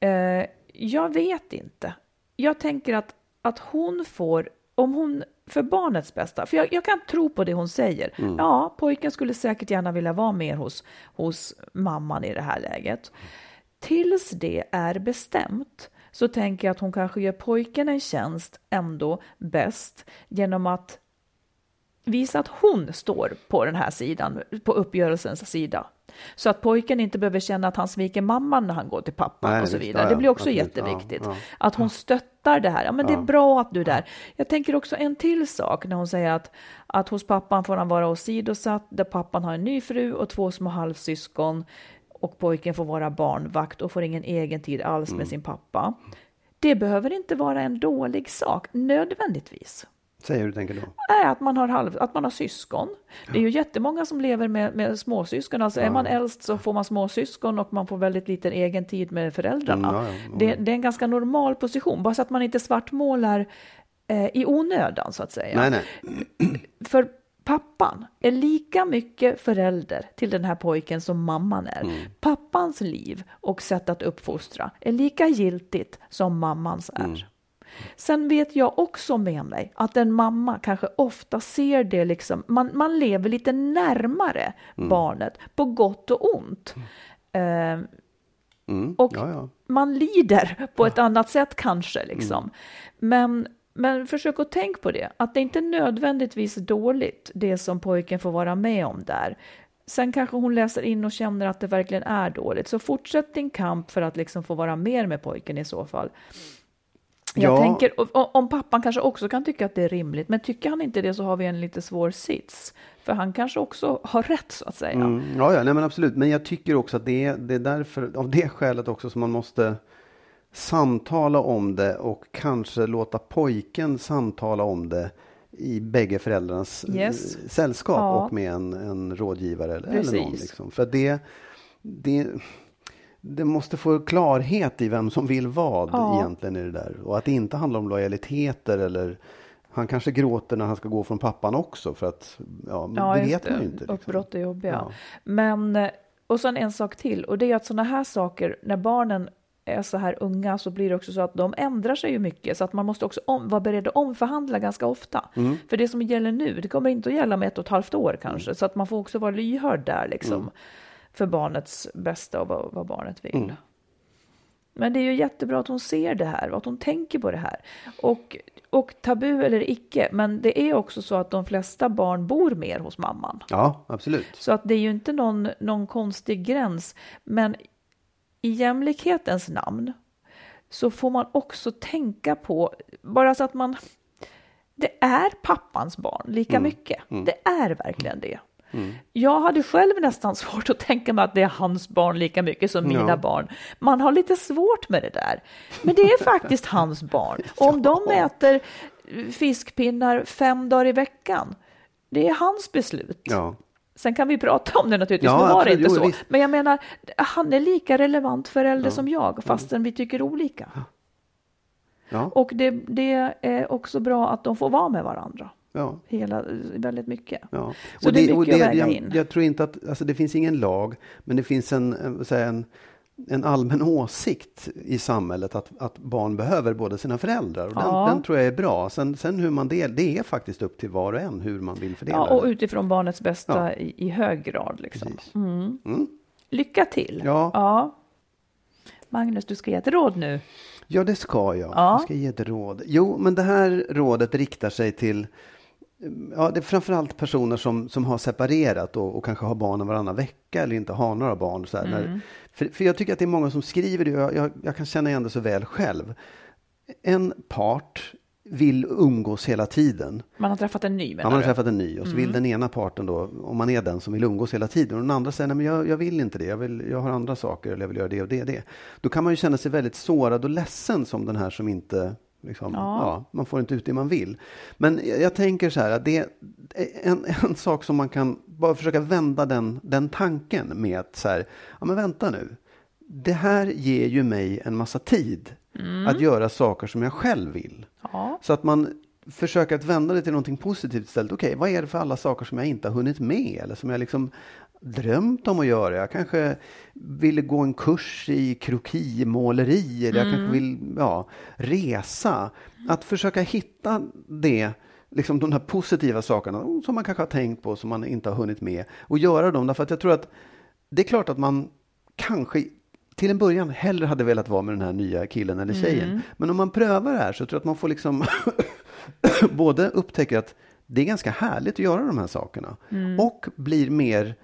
Eh, jag vet inte. Jag tänker att, att hon får, om hon för barnets bästa. För jag, jag kan tro på det hon säger. Mm. Ja, pojken skulle säkert gärna vilja vara mer hos, hos mamman i det här läget. Tills det är bestämt. Så tänker jag att hon kanske gör pojken en tjänst ändå bäst genom att visa att hon står på den här sidan, på uppgörelsens sida. Så att pojken inte behöver känna att han sviker mamman när han går till pappan. Nej, och så vidare. Det blir också jätteviktigt. Ja, ja. Att hon stöttar det här. Ja, men ja. Det är bra att du är där. Jag tänker också en till sak när hon säger att, att hos pappan får han vara åsidosatt där pappan har en ny fru och två små halvsyskon. Och pojken får vara barnvakt och får ingen egen tid alls mm. med sin pappa. Det behöver inte vara en dålig sak, nödvändigtvis. Säger du, tänker då? Nej, att man har, halv, att man har syskon. Ja. Det är ju jättemånga som lever med, med småsyskon. Alltså ja. Är man äldst så får man småsyskon och man får väldigt liten egen tid med föräldrarna. Mm, ja, ja. Det, det är en ganska normal position. Bara så att man inte svartmålar eh, i onödan så att säga. Nej, nej. För pappan är lika mycket förälder till den här pojken som mamman är. Mm. Pappans liv och sätt att uppfostra är lika giltigt som mammans är. Mm. Sen vet jag också med mig att en mamma kanske ofta ser det liksom. Man, man lever lite närmare mm. barnet på gott och ont. Mm. Eh, mm. Och ja, ja. Man lider på ja. Ett annat sätt kanske liksom. Mm. Men... Men försök att tänka på det. Att det inte är nödvändigtvis dåligt det som pojken får vara med om där. Sen kanske hon läser in och känner att det verkligen är dåligt. Så fortsätt din kamp för att liksom få vara mer med pojken i så fall. Jag ja. tänker, om pappan kanske också kan tycka att det är rimligt. Men tycker han inte det så har vi en lite svår sits. För han kanske också har rätt så att säga. Mm, ja, ja nej, men absolut. Men jag tycker också att det är, det är därför, av det skälet också som man måste... samtala om det och kanske låta pojken samtala om det i bägge föräldrarnas yes. sällskap ja. Och med en, en rådgivare eller, eller någon. Liksom. För det, det, det måste få klarhet i vem som vill vad ja. Egentligen i det där. Och att det inte handlar om lojaliteter eller han kanske gråter när han ska gå från pappan också för att ja, ja det vet det. Man ju inte. Liksom. Uppbrott är jobbiga. Ja. Men, och sen en sak till och det är att sådana här saker när barnen är så här unga så blir det också så att de ändrar sig ju mycket så att man måste också om, vara beredd att omförhandla ganska ofta. Mm. För det som gäller nu, det kommer inte att gälla om ett och ett halvt år kanske mm. så att man får också vara lyhörd där liksom mm. för barnets bästa och vad, vad barnet vill. Mm. Men det är ju jättebra att hon ser det här och att hon tänker på det här. Och, och tabu eller icke, men det är också så att de flesta barn bor mer hos mamman. Ja, absolut. Så att det är ju inte någon, någon konstig gräns. Men i jämlikhetens namn så får man också tänka på, bara så att man, det är pappans barn lika mm. mycket. Mm. Det är verkligen det. Mm. Jag hade själv nästan svårt att tänka mig att det är hans barn lika mycket som mina ja. barn. Man har lite svårt med det där. Men det är faktiskt hans barn. Och om de äter fiskpinnar fem dagar i veckan, det är hans beslut. Ja. Sen kan vi prata om det naturligtvis, ja, nu var det inte jo, så. Visst. Men jag menar, han är lika relevant förälder ja. som jag, fastän mm. vi tycker olika. Ja. Och det, det är också bra att de får vara med varandra. Ja. Hela, väldigt mycket. Ja. Så och det, det är mycket det, att väga in. Jag, jag tror inte att, alltså det finns ingen lag, men det finns en, en, en allmän åsikt i samhället att, att barn behöver båda sina föräldrar. Och ja. den, den tror jag är bra. Sen, sen hur man del, det är faktiskt upp till var och en hur man vill fördela. Ja, och utifrån barnets bästa ja. i, i hög grad. Liksom. Mm. Mm. Lycka till. Ja. Ja. Magnus, du ska ge ett råd nu. Ja, det ska jag. Ja. Jag ska ge ett råd. Jo, men det här rådet riktar sig till ja, det är framförallt personer som, som har separerat och, och kanske har barn varannan vecka eller inte har några barn. Så här. Mm. När, för, för jag tycker att det är många som skriver det och jag, jag, jag kan känna igen det så väl själv. En part vill umgås hela tiden. Man har träffat en ny. Ja, man har träffat en ny och så mm. vill den ena parten då, om man är den som vill umgås hela tiden och den andra säger nej men jag, jag vill inte det, jag, vill, jag har andra saker eller jag vill göra det och det och det. Då kan man ju känna sig väldigt sårad och ledsen som den här som inte liksom, ja. Ja, man får inte ut det man vill. Men jag, jag tänker så här att det är en, en sak som man kan bara försöka vända den, den tanken med att så här, ja men vänta nu, det här ger ju mig en massa tid mm. att göra saker som jag själv vill. Ja. Så att man försöker att vända det till någonting positivt istället. Okej, vad är det för alla saker som jag inte har hunnit med eller som jag liksom drömt om att göra? Jag kanske vill gå en kurs i krokimåleri eller mm. jag kanske vill ja, resa. Att försöka hitta det, liksom de här positiva sakerna som man kanske har tänkt på som man inte har hunnit med och göra dem. Därför att jag tror att det är klart att man kanske till en början hellre hade velat vara med den här nya killen eller tjejen. Mm. Men om man prövar det här så tror jag att man får liksom både upptäcka att det är ganska härligt att göra de här sakerna. Mm. Och blir mer,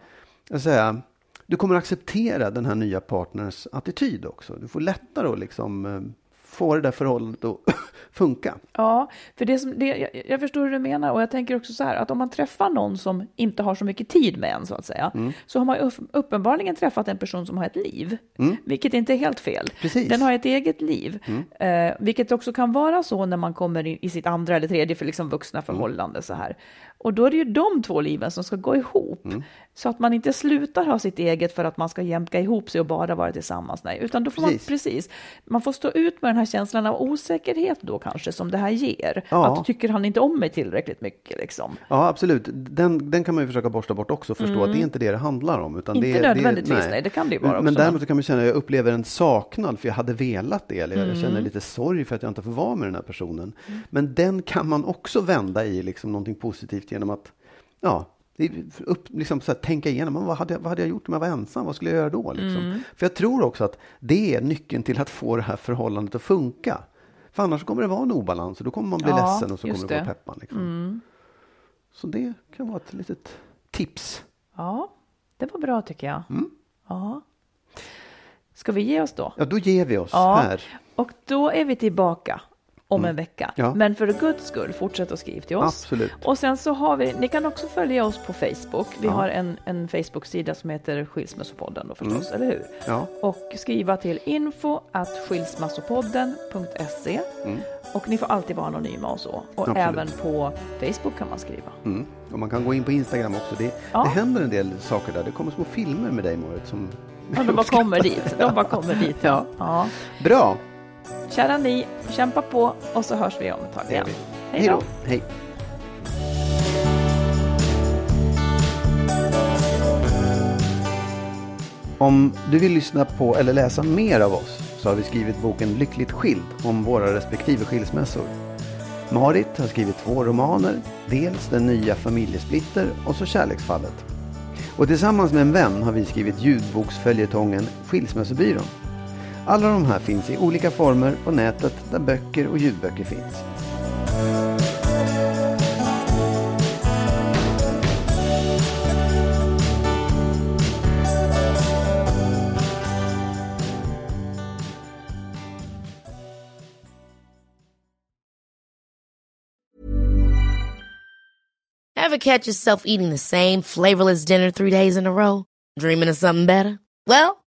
jag säger, du kommer acceptera den här nya partners attityd också. Du får lättare att liksom få det där förhållandet att funka. Ja, för det som, det, jag, jag förstår hur du menar och jag tänker också så här att om man träffar någon som inte har så mycket tid med en så att säga, mm. så har man upp, uppenbarligen träffat en person som har ett liv, mm. vilket inte är helt fel. Precis. Den har ett eget liv, mm. eh, vilket också kan vara så när man kommer in i sitt andra eller tredje för liksom vuxna förhållande mm. så här. Och då är det ju de två liven som ska gå ihop mm. så att man inte slutar ha sitt eget för att man ska jämka ihop sig och bara vara tillsammans. Nej, utan då får precis. man precis, man får stå ut med den här känslan av osäkerhet då kanske som det här ger. Ja. Att tycker han inte om mig tillräckligt mycket liksom. Ja, absolut. Den, den kan man ju försöka borsta bort också och förstå mm. att det är inte det det handlar om. Utan inte det, nödvändigtvis, det, nej. Det kan det ju vara men, också. Men däremot kan man känna att jag upplever en saknad för jag hade velat det. Eller jag mm. känner lite sorg för att jag inte får vara med den här personen. Mm. Men den kan man också vända i liksom någonting positivt genom att ja, upp, liksom så här, tänka igenom vad hade, jag, vad hade jag gjort om jag var ensam, vad skulle jag göra då liksom? Mm. För jag tror också att det är nyckeln till att få det här förhållandet att funka, för annars kommer det vara en obalans och då kommer man bli ja, ledsen och så kommer det, det vara peppan liksom. Mm. Så det kan vara ett litet tips. Ja, det var bra tycker jag. Mm. Ja. Ska vi ge oss då? Ja, då ger vi oss ja. här. Och då är vi tillbaka om mm. en vecka. Ja. Men för Guds skull, fortsätt att skriva till oss. Absolut. Och sen så har vi, ni kan också följa oss på Facebook. Vi ja. har en, en Facebook-sida som heter Skilsmässopodden då förstås, mm. eller hur? Ja. Och skriva till info at skilsmässopodden punkt se mm. och ni får alltid vara anonyma och så. Och absolut. Även på Facebook kan man skriva. Mm. Och man kan gå in på Instagram också. Det, ja. det händer en del saker där. Det kommer små filmer med dig, Moritz, som ja, de bara kommer dit. De bara kommer dit, ja. ja. Bra! Kära ni, kämpa på och så hörs vi om ett tag igen. Hej då! Hej. Om du vill lyssna på eller läsa mer av oss så har vi skrivit boken Lyckligt skild om våra respektive skilsmässor. Marit har skrivit två romaner, dels Den nya Familjesplitter och så Kärleksfallet. Och tillsammans med en vän har vi skrivit ljudboksföljetongen Skilsmässobyrån. Alla de här finns i olika former på nätet där böcker och ljudböcker finns. Ever catch yourself eating the same flavorless dinner three days in a row? Dreaming of something better? Well,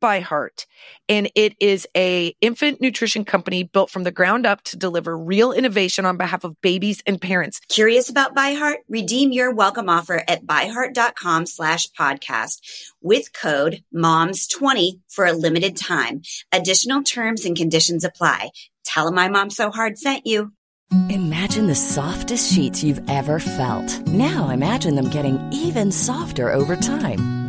By Heart, and it is a infant nutrition company built from the ground up to deliver real innovation on behalf of babies and parents. Curious about By Heart? Redeem your welcome offer at byheart.com slash podcast with code moms twenty for a limited time. Additional terms and conditions apply. Tell them My Mom So Hard sent you. Imagine the softest sheets you've ever felt. Now imagine them getting even softer over time.